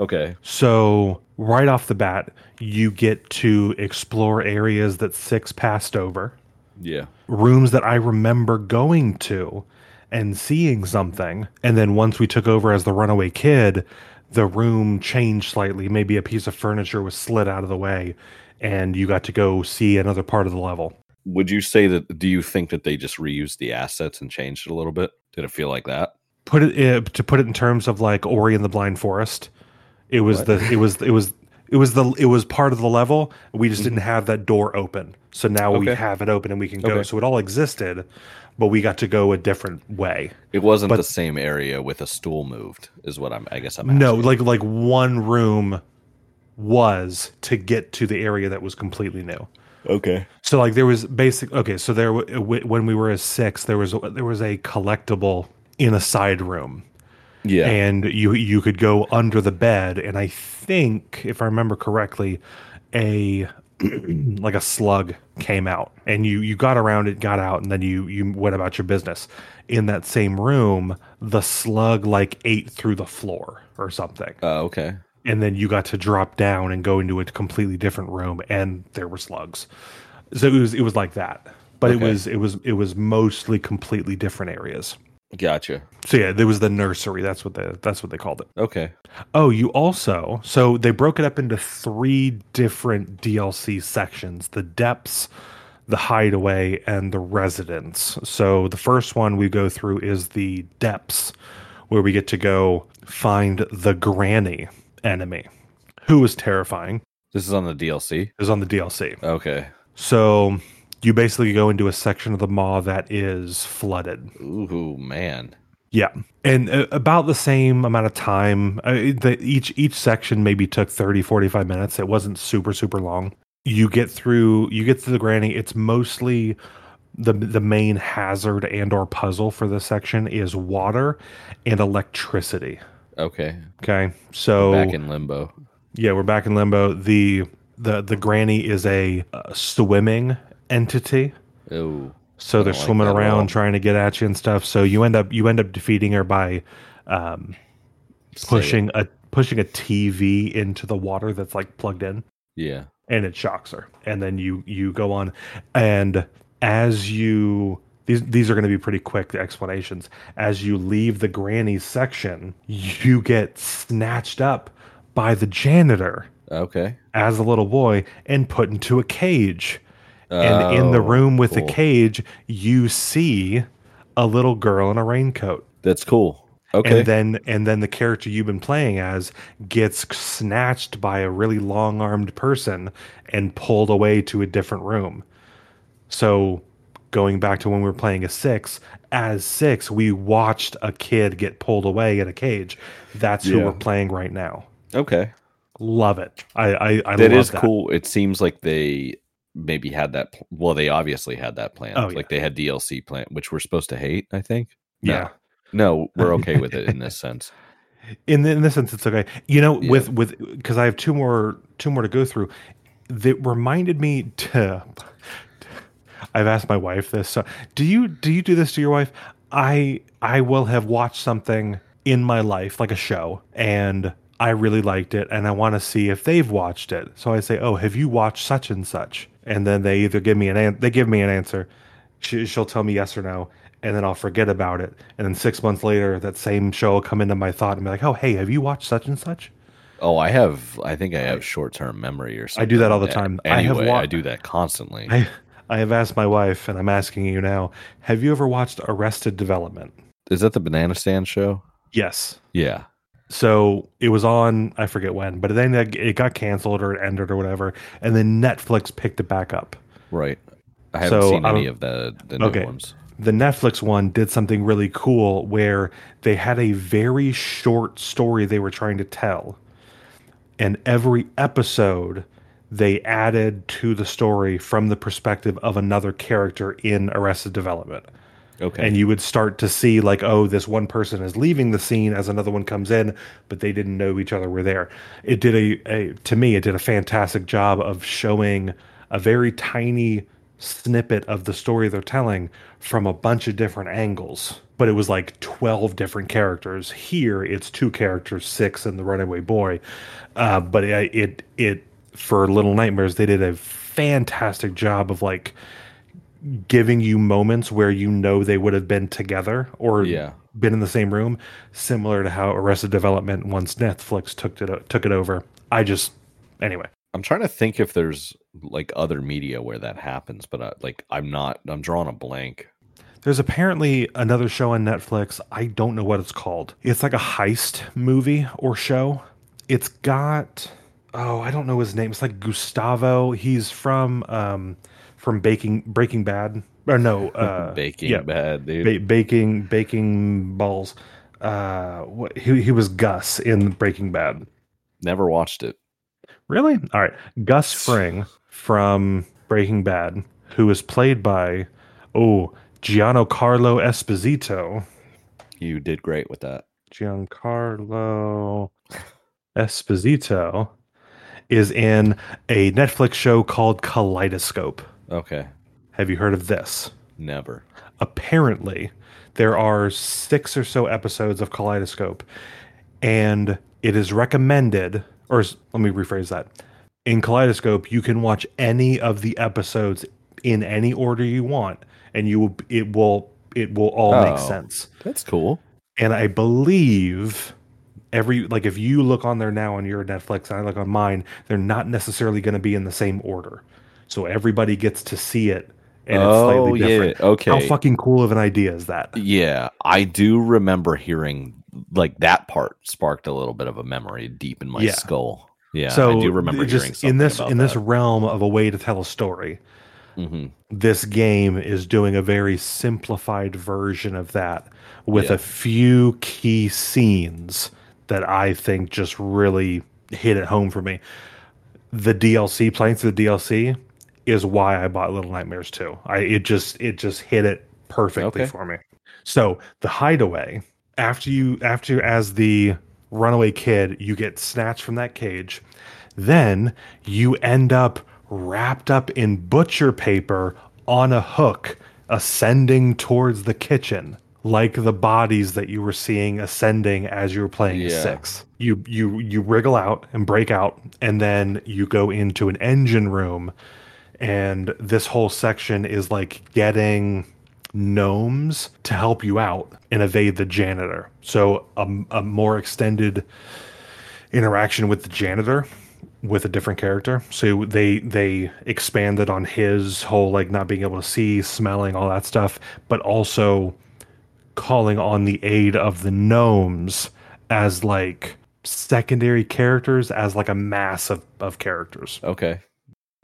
Okay. So right off the bat, you get to explore areas that 6 passed over. Yeah. Rooms that I remember going to and seeing something. And then once we took over as the runaway kid, the room changed slightly. Maybe a piece of furniture was slid out of the way and you got to go see another part of the level. Would you say that, do you think that they just reused the assets and changed it a little bit? Did it feel like that? To put it in terms of like Ori and the Blind Forest, it was what? It was part of the level. We just didn't have that door open. So now we have it open and we can go. So it all existed, but we got to go a different way. It wasn't the same area with a stool moved, is what I guess I'm asking. No, like one room was to get to the area that was completely new. Okay. So like there was when we were as 6, there was a collectible in a side room. Yeah, and you could go under the bed, and I think, if I remember correctly, a slug came out, and you got around it, got out, and then you went about your business. In that same room, the slug ate through the floor or something. Oh, okay. And then you got to drop down and go into a completely different room, and there were slugs. So it was like that, but it was mostly completely different areas. Gotcha. So yeah, there was the nursery. That's what they called it. Okay. Oh, so they broke it up into 3 different DLC sections: the Depths, the Hideaway, and the Residence. So the first one we go through is the Depths, where we get to go find the granny enemy, who is terrifying. This is on the DLC? This is on the DLC. Okay. So you basically go into a section of the mall that is flooded. Ooh, man. Yeah. And about the same amount of time. Each section maybe took 30, 45 minutes. It wasn't super, super long. You get through the granny. It's mostly the main hazard and or puzzle for this section is water and electricity. Okay. Okay. So back in Limbo. Yeah, we're back in Limbo. The granny is a swimming entity. Ooh, so they're swimming around trying to get at you and stuff. So you end up defeating her by pushing a TV into the water that's plugged in. Yeah, and it shocks her. And then you go on, and as you these are going to be pretty quick explanations. As you leave the granny section, you get snatched up by the janitor. Okay, as a little boy and put into a cage. And in the room with the cage, you see a little girl in a raincoat. That's cool. Okay. And then the character you've been playing as gets snatched by a really long-armed person and pulled away to a different room. So going back to when we were playing as 6, we watched a kid get pulled away in a cage. That's who we're playing right now. Okay. Love it. I love that. That is cool. It seems like they maybe had that. Well, they obviously had that plan. Oh, yeah. They had DLC plan, which we're supposed to hate, I think. No. Yeah. No, we're okay with it in this sense. In this sense, it's okay. You know, with 'cause I have two more to go through. That reminded me to. I've asked my wife this. So do you do this to your wife? I will have watched something in my life, like a show, and I really liked it, and I want to see if they've watched it. So I say, "Oh, have you watched such and such?" And then they either give me an answer. She'll tell me yes or no, and then I'll forget about it. And then 6 months later, that same show will come into my thought and be like, "Oh, hey, have you watched such and such?" Oh, I think I have short-term memory or something. I do that all the time. Anyway, I do that constantly. I have asked my wife, and I'm asking you now: have you ever watched Arrested Development? Is that the banana stand show? Yes. Yeah. So it was on, I forget when, but then it got canceled or it ended or whatever. And then Netflix picked it back up. Right. I haven't seen any of the new ones. The Netflix one did something really cool where they had a very short story they were trying to tell. And every episode they added to the story from the perspective of another character in Arrested Development. Okay. And you would start to see like, oh, this one person is leaving the scene as another one comes in, but they didn't know each other were there. It did to me, it did a fantastic job of showing a very tiny snippet of the story they're telling from a bunch of different angles. But it was like 12 different characters. Here, it's two characters, six and the runaway boy. But it for Little Nightmares, they did a fantastic job of like giving you moments where you know they would have been together or been in the same room, similar to how Arrested Development once Netflix took it over. Anyway, I'm trying to think if there's like other media where that happens, but I'm drawing a blank. There's apparently another show on Netflix. I don't know what it's called. It's like a heist movie or show. It's got, I don't know his name. It's like Gustavo. He's from Breaking Bad or no Bad dude. Baking balls. He was Gus in Breaking Bad. Never watched it. Really? All right. Gus Fring from Breaking Bad, who is played by Giancarlo Esposito. You did great with that. Giancarlo Esposito is in a Netflix show called Kaleidoscope. Okay. Have you heard of this? Never. Apparently, there are six or so episodes of Kaleidoscope, and it is recommended, or let me rephrase that. In Kaleidoscope, you can watch any of the episodes in any order you want, and it will all make sense. That's cool. And I believe if you look on there now on your Netflix and I look on mine, they're not necessarily going to be in the same order. So everybody gets to see it, and it's slightly different. Okay. How fucking cool of an idea is that? Yeah, I do remember hearing like that part sparked a little bit of a memory deep in my skull. Yeah, so I do remember hearing something in this realm of a way to tell a story. Mm-hmm. This game is doing a very simplified version of that with a few key scenes that I think just really hit it home for me. The DLC, playing through the DLC, is why I bought Little Nightmares 2. It just hit it perfectly for me. So the hideaway, after you as the runaway kid, you get snatched from that cage. Then you end up wrapped up in butcher paper on a hook, ascending towards the kitchen, like the bodies that you were seeing ascending as you were playing six. You wriggle out and break out, and then you go into an engine room, and this whole section is like getting gnomes to help you out and evade the janitor. So a more extended interaction with the janitor with a different character. So they expanded on his whole like not being able to see, smelling, all that stuff, but also calling on the aid of the gnomes as like secondary characters, as like a mass of characters. Okay.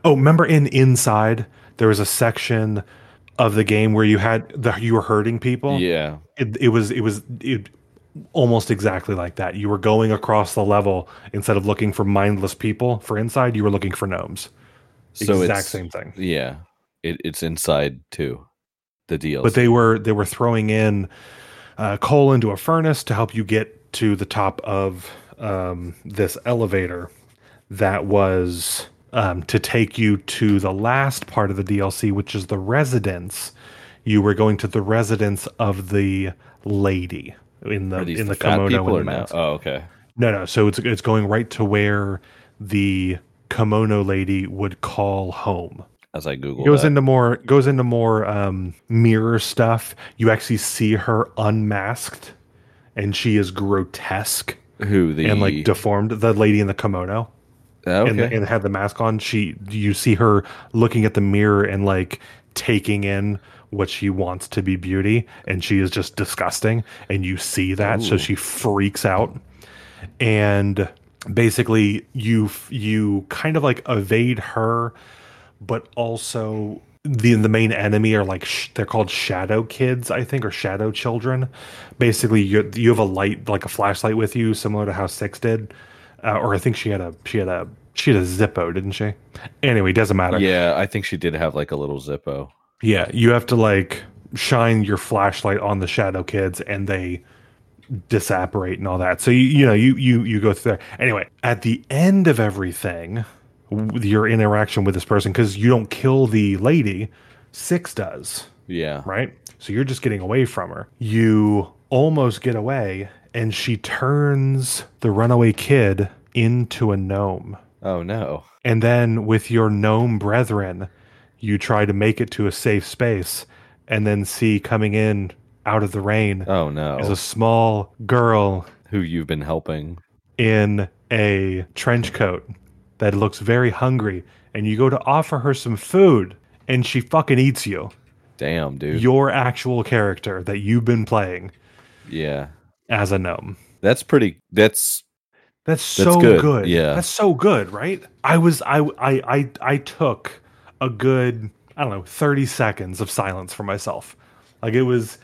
Oh, remember in Inside there was a section of the game where you had you were hurting people? Yeah. It was almost exactly like that. You were going across the level. Instead of looking for mindless people for Inside, you were looking for gnomes. So exact same thing. Yeah. It's Inside too. The DLC. But they were throwing in coal into a furnace to help you get to the top of this elevator that was to take you to the last part of the DLC, which is the residence. You were going to the residence of the lady in the kimono and mask. Oh, okay. No. So it's going right to where the kimono lady would call home. As I Google, goes into more mirror stuff. You actually see her unmasked, and she is grotesque. And like deformed, the lady in the kimono. Okay. And had the mask on. You see her looking at the mirror and like taking in what she wants to be beauty, and she is just disgusting. And you see that, so she freaks out. and basically you kind of like evade her, but also the main enemy are like they're called shadow kids, I think, or shadow children. Basically, you have a light, like a flashlight, with you, similar to how Six did, or I think she had a Zippo, didn't she? Anyway, doesn't matter. Yeah, I think she did have like a little Zippo. Yeah, you have to like shine your flashlight on the shadow kids and they disapparate and all that. So you go through there. Anyway, at the end of everything, your interaction with this person, because you don't kill the lady, Six does. Yeah. Right? So you're just getting away from her. You almost get away and she turns the runaway kid into a gnome. Oh no. And then with your gnome brethren, you try to make it to a safe space and then see coming in out of the rain. Oh no. Is a small girl who you've been helping in a trench coat that looks very hungry, and you go to offer her some food and she fucking eats you. Damn, dude. Your actual character that you've been playing. Yeah. As a gnome. That's so good. Yeah. That's so good, right? I took a good, I don't know, 30 seconds of silence for myself. Like it was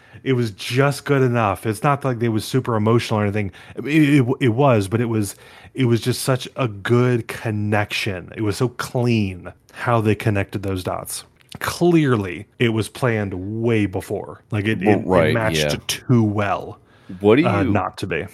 just good enough. It's not like it was super emotional or anything. It was just such a good connection. It was so clean how they connected those dots. Clearly, it was planned way before. Like it matched too well. What do you not to be?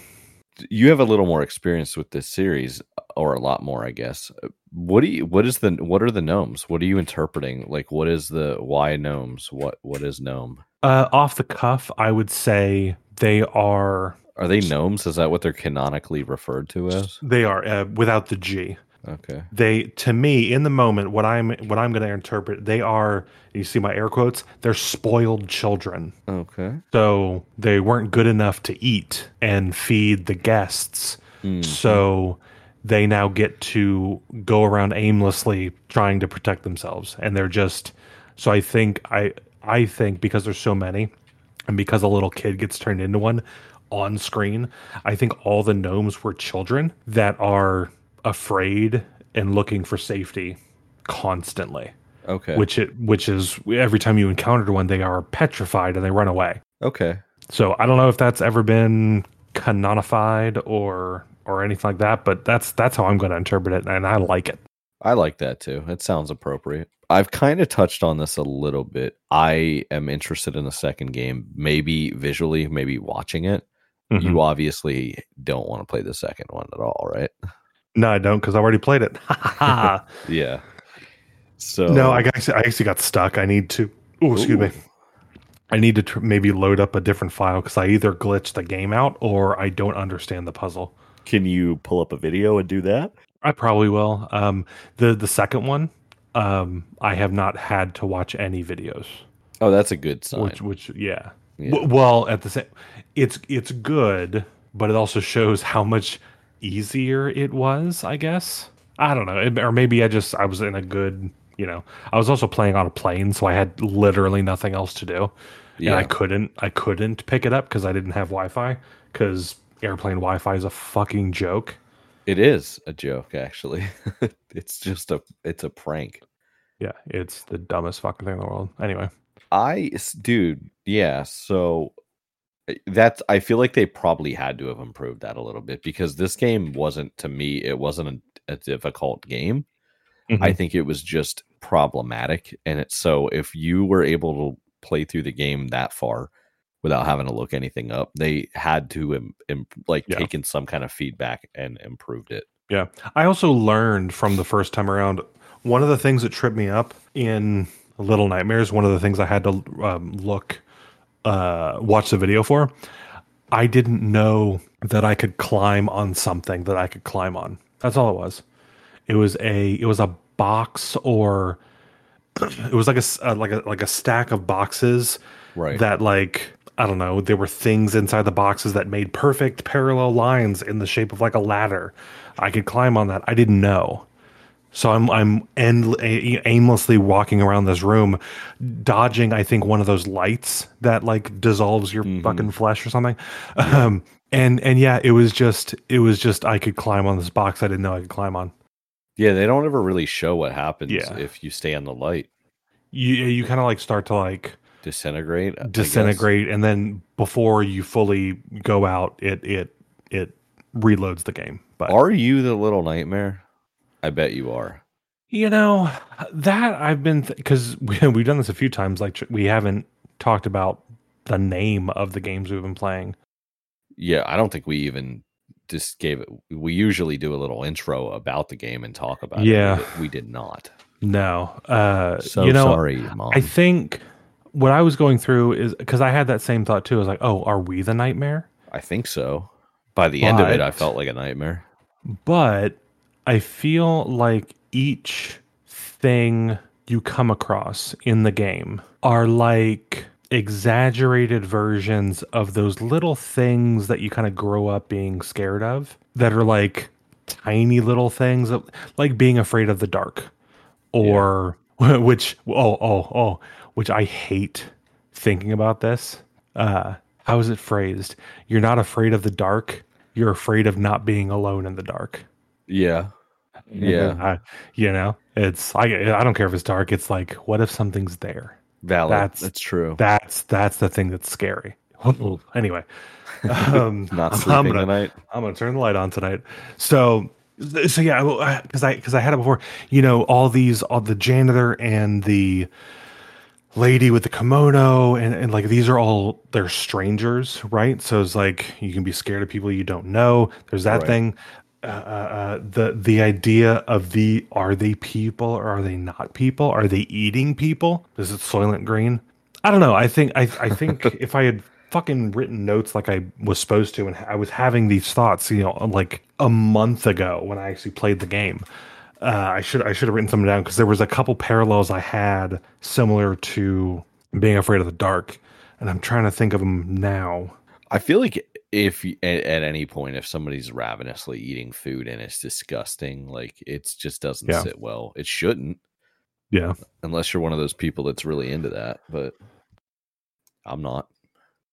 You have a little more experience with this series, or a lot more, I guess. What are the gnomes? What are you interpreting? Like, why gnomes? What is gnome? Off the cuff, I would say they are. Are they gnomes? Is that what they're canonically referred to as? They are, without the G. Okay. They, to me, in the moment, what I'm going to interpret, they are, you see my air quotes, they're spoiled children. Okay. So they weren't good enough to eat and feed the guests. Mm-hmm. So they now get to go around aimlessly trying to protect themselves. And they're just, so I think because there's so many and because a little kid gets turned into one on screen, I think all the gnomes were children that are afraid and looking for safety constantly. Okay. Which is every time you encounter one, they are petrified and they run away. Okay. So I don't know if that's ever been canonified or anything like that, but that's how I'm going to interpret it, and I like it. I like that too. It sounds appropriate. I've kind of touched on this a little bit. I am interested in the second game, maybe visually, maybe watching it. Mm-hmm. You obviously don't want to play the second one at all, right? No, I don't, because I already played it. Yeah. So no, I actually got stuck. I need to. Oh, excuse me. I need to maybe load up a different file because I either glitched the game out or I don't understand the puzzle. Can you pull up a video and do that? I probably will. The second one, I have not had to watch any videos. Oh, that's a good sign. Which, yeah. Well, at the same, it's good, but it also shows how much easier it was, I guess. I don't know, or maybe I was in a good, I was also playing on a plane, so I had literally nothing else to do, and I couldn't pick it up because I didn't have Wi-Fi, because airplane Wi-Fi is a fucking joke. It is a joke, actually. It's just it's a prank. Yeah, it's the dumbest fucking thing in the world. Anyway, so. I feel like they probably had to have improved that a little bit, because this game wasn't, to me, it wasn't a difficult game. Mm-hmm. I think it was just problematic. And so if you were able to play through the game that far without having to look anything up, they had to taken some kind of feedback and improved it. Yeah. I also learned from the first time around, one of the things that tripped me up in Little Nightmares, one of the things I had to watch the video for, I didn't know that I could climb on something that I could climb on. That's all it was. It was a box, or it was like a stack of boxes, right? That, like, I don't know, there were things inside the boxes that made perfect parallel lines in the shape of like a ladder. I could climb on that. I didn't know. So I'm aimlessly walking around this room, dodging, I think, one of those lights that like dissolves your fucking flesh or something. And yeah, it was just I could climb on this box I didn't know I could climb on. Yeah, they don't ever really show what happens if you stay on the light. You kind of like start to like disintegrate, and then before you fully go out, it reloads the game. But are you the Little Nightmare? I bet you are. You know that I've been because we've done this a few times. Like we haven't talked about the name of the games we've been playing. Yeah, I don't think we even just gave it. We usually do a little intro about the game and talk about it. Yeah, we did not. No. Sorry, Mom. I think what I was going through is because I had that same thought too. I was like, oh, are we the nightmare? I think so. By the end of it, I felt like a nightmare. But I feel like each thing you come across in the game are like exaggerated versions of those little things that you kind of grow up being scared of, that are like tiny little things of, like being afraid of the dark or which I hate thinking about this. How is it phrased? You're not afraid of the dark. You're afraid of not being alone in the dark. Yeah. Yeah. I don't care if it's dark. It's like, what if something's there? Valid. That's true. That's the thing that's scary. Anyway, not sleeping tonight. I'm gonna turn the light on tonight. So yeah, because I had it before. You know, all the janitor and the lady with the kimono, and like these are all, they're strangers, right? So it's like you can be scared of people you don't know. There's that thing. The idea of are they people or are they not people? Are they eating people? Is it Soylent Green? I don't know. I think if I had fucking written notes like I was supposed to, and I was having these thoughts, you know, like a month ago when I actually played the game, I should have written something down, because there was a couple parallels I had similar to being afraid of the dark, and I'm trying to think of them now. I feel like if at any point, if somebody's ravenously eating food and it's disgusting, like it just doesn't sit well. It shouldn't. Yeah. Unless you're one of those people that's really into that, but I'm not.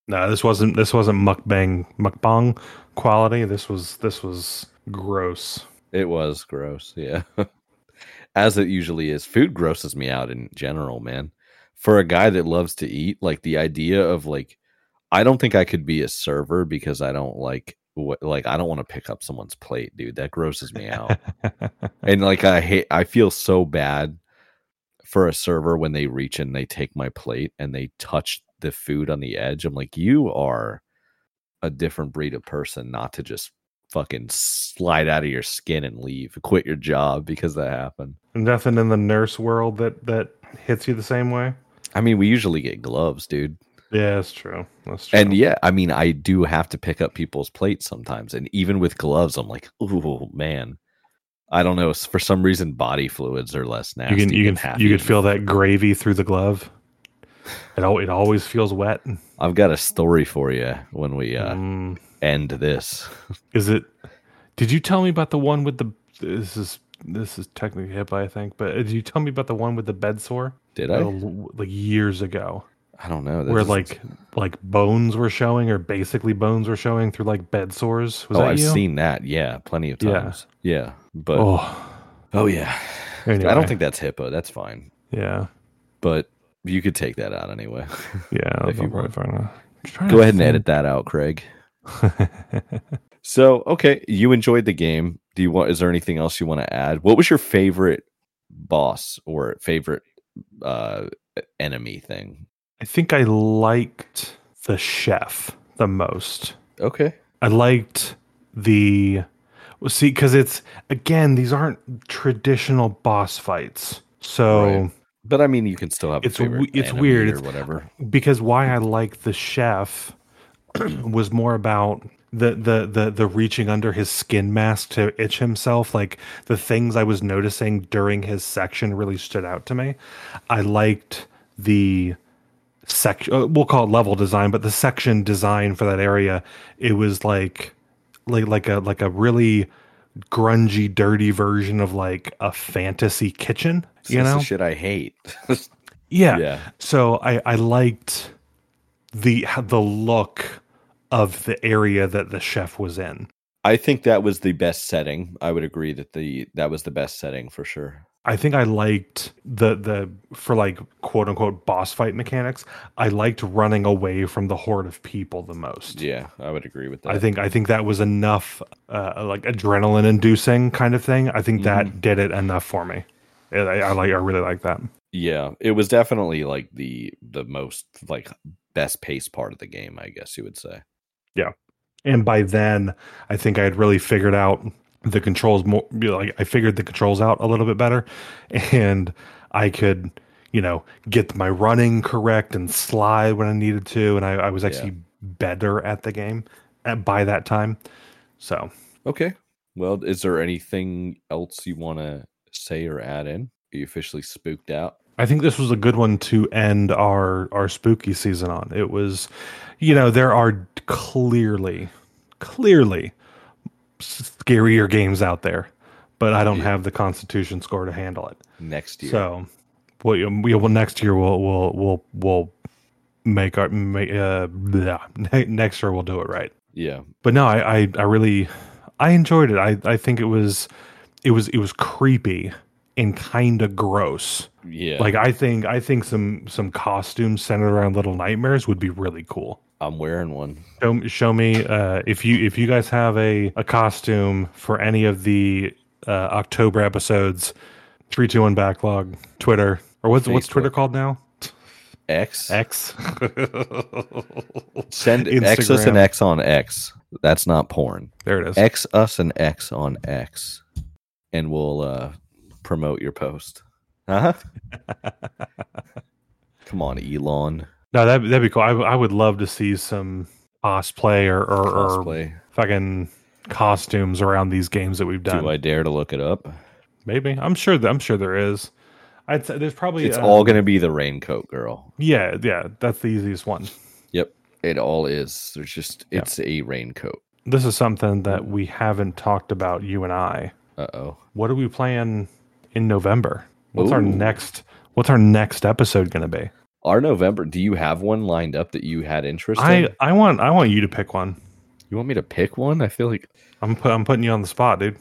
No, this wasn't mukbang quality. This was gross. It was gross. Yeah. As it usually is. Food grosses me out in general, man. For a guy that loves to eat, like the idea of like, I don't think I could be a server because I don't I don't want to pick up someone's plate, dude. That grosses me out. And like, I feel so bad for a server when they reach and they take my plate and they touch the food on the edge. I'm like, you are a different breed of person, not to just fucking slide out of your skin and leave, quit your job because that happened. Nothing in the nurse world that hits you the same way. I mean, we usually get gloves, dude. Yeah, that's true. And yeah, I mean, I do have to pick up people's plates sometimes. And even with gloves, I'm like, oh man, I don't know. For some reason, body fluids are less nasty. You can feel that gravy through the glove. It always feels wet. I've got a story for you when we end this. Is it? Did you tell me about the one with the? This is technically HIPAA, I think. But did you tell me about the one with the bed sore? Did I? Like years ago. I don't know. Where like bones were showing, or basically bones were showing through like bed sores. Was that I've seen that. Yeah, plenty of times. Yeah. But oh yeah. Anyway. I don't think that's HIPAA. That's fine. Yeah. But you could take that out anyway. Yeah. If you want. Go ahead and edit that out, Craig. So, okay, you enjoyed the game. Is there anything else you want to add? What was your favorite boss or favorite enemy thing? I think I liked the chef the most. Okay. I liked because it's, again, these aren't traditional boss fights. So, right. But I mean, you can still have it's weird or whatever. Because why I liked the chef was more about the reaching under his skin mask to itch himself. Like the things I was noticing during his section really stood out to me. I liked the section, we'll call it level design, but the section design for that area, it was like a really grungy, dirty version of like a fantasy kitchen. You know, the shit I hate. Yeah. So I liked the look of the area that the chef was in. I think that was the best setting. I would agree that that was the best setting for sure. I think I liked the for like quote unquote boss fight mechanics. I liked running away from the horde of people the most. Yeah, I would agree with that. I think that was enough, like adrenaline inducing kind of thing. I think that did it enough for me. I really like that. Yeah, it was definitely like the most like best paced part of the game, I guess you would say. Yeah. And by then, I think I had really figured out the controls more. Like I figured the controls out a little bit better, and I could, get my running correct and slide when I needed to. And I was actually better at the game by that time. So okay. Well, is there anything else you want to say or add in? Are you officially spooked out? I think this was a good one to end our spooky season on. It was, there are clearly scarier games out there, but I don't have the Constitution score to handle it. Next year. So, next year we'll make our next year we'll do it right. Yeah. But no, I really enjoyed it. I think it was creepy and kind of gross. Yeah. Like I think some costumes centered around Little Nightmares would be really cool. I'm wearing one. Show me if you guys have a costume for any of the October episodes, 321 Backlog, Twitter, or what's Twitter called now? X. Send Instagram. X us an X on X. That's not porn. There it is. X us an X on X, and we'll promote your post. Uh-huh. Come on, Elon. No, that'd be cool. I would love to see some cosplay or fucking costumes around these games that we've done. Do I dare to look it up? Maybe. I'm sure there is. There's probably. It's all going to be the raincoat girl. Yeah, that's the easiest one. Yep, it all is. There's just it's a raincoat. This is something that we haven't talked about, you and I. Uh oh. What are we playing in November? What's our next episode going to be? Our November, do you have one lined up that you had interest in? I want you to pick one. You want me to pick one? I feel like I'm putting you on the spot, dude.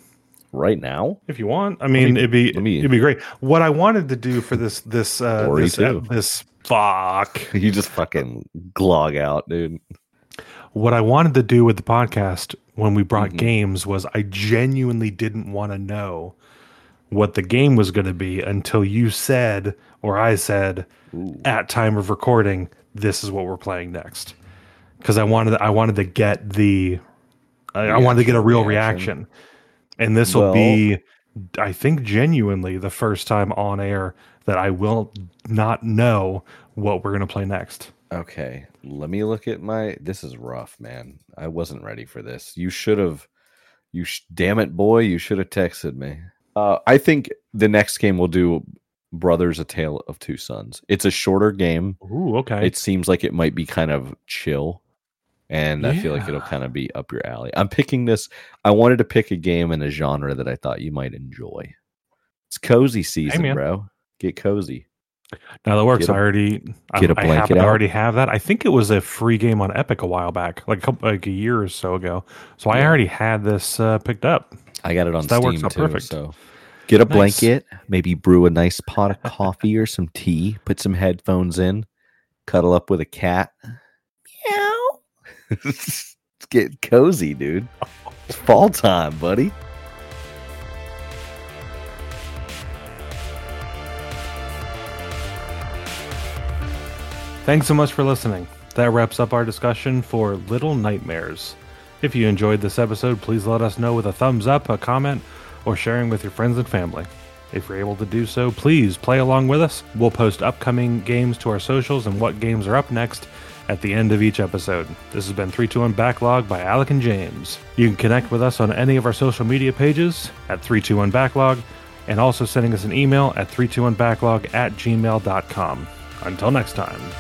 Right now? If you want. I mean, it'd be great. What I wanted to do for this fuck. You just fucking glog out, dude. What I wanted to do with the podcast when we brought games was I genuinely didn't want to know what the game was going to be until you said, or I said, ooh, at time of recording, this is what we're playing next. Because I wanted to get a real reaction. And this will be, I think, genuinely the first time on air that I will not know what we're going to play next. Okay. Let me look at this is rough, man. I wasn't ready for this. You should have, damn it, boy, you should have texted me. I think the next game we'll do, Brothers: A Tale of Two Sons. It's a shorter game. Ooh, okay. It seems like it might be kind of chill, and I feel like it'll kind of be up your alley. I'm picking this. I wanted to pick a game in a genre that I thought you might enjoy. It's cozy season, bro. Get cozy. No, that works. I already have that. I think it was a free game on Epic a while back, like a year or so ago. So I already had this picked up. I got it on Steam too. Perfect. So get a blanket, maybe brew a nice pot of coffee or some tea, put some headphones in, cuddle up with a cat. Meow. Get cozy, dude. It's fall time, buddy. Thanks so much for listening. That wraps up our discussion for Little Nightmares. If you enjoyed this episode, please let us know with a thumbs up, a comment, or sharing with your friends and family. If you're able to do so, please play along with us. We'll post upcoming games to our socials and what games are up next at the end of each episode. This has been 321 Backlog by Alec and James. You can connect with us on any of our social media pages at 321 Backlog, and also sending us an email at 321backlog@gmail.com. Until next time.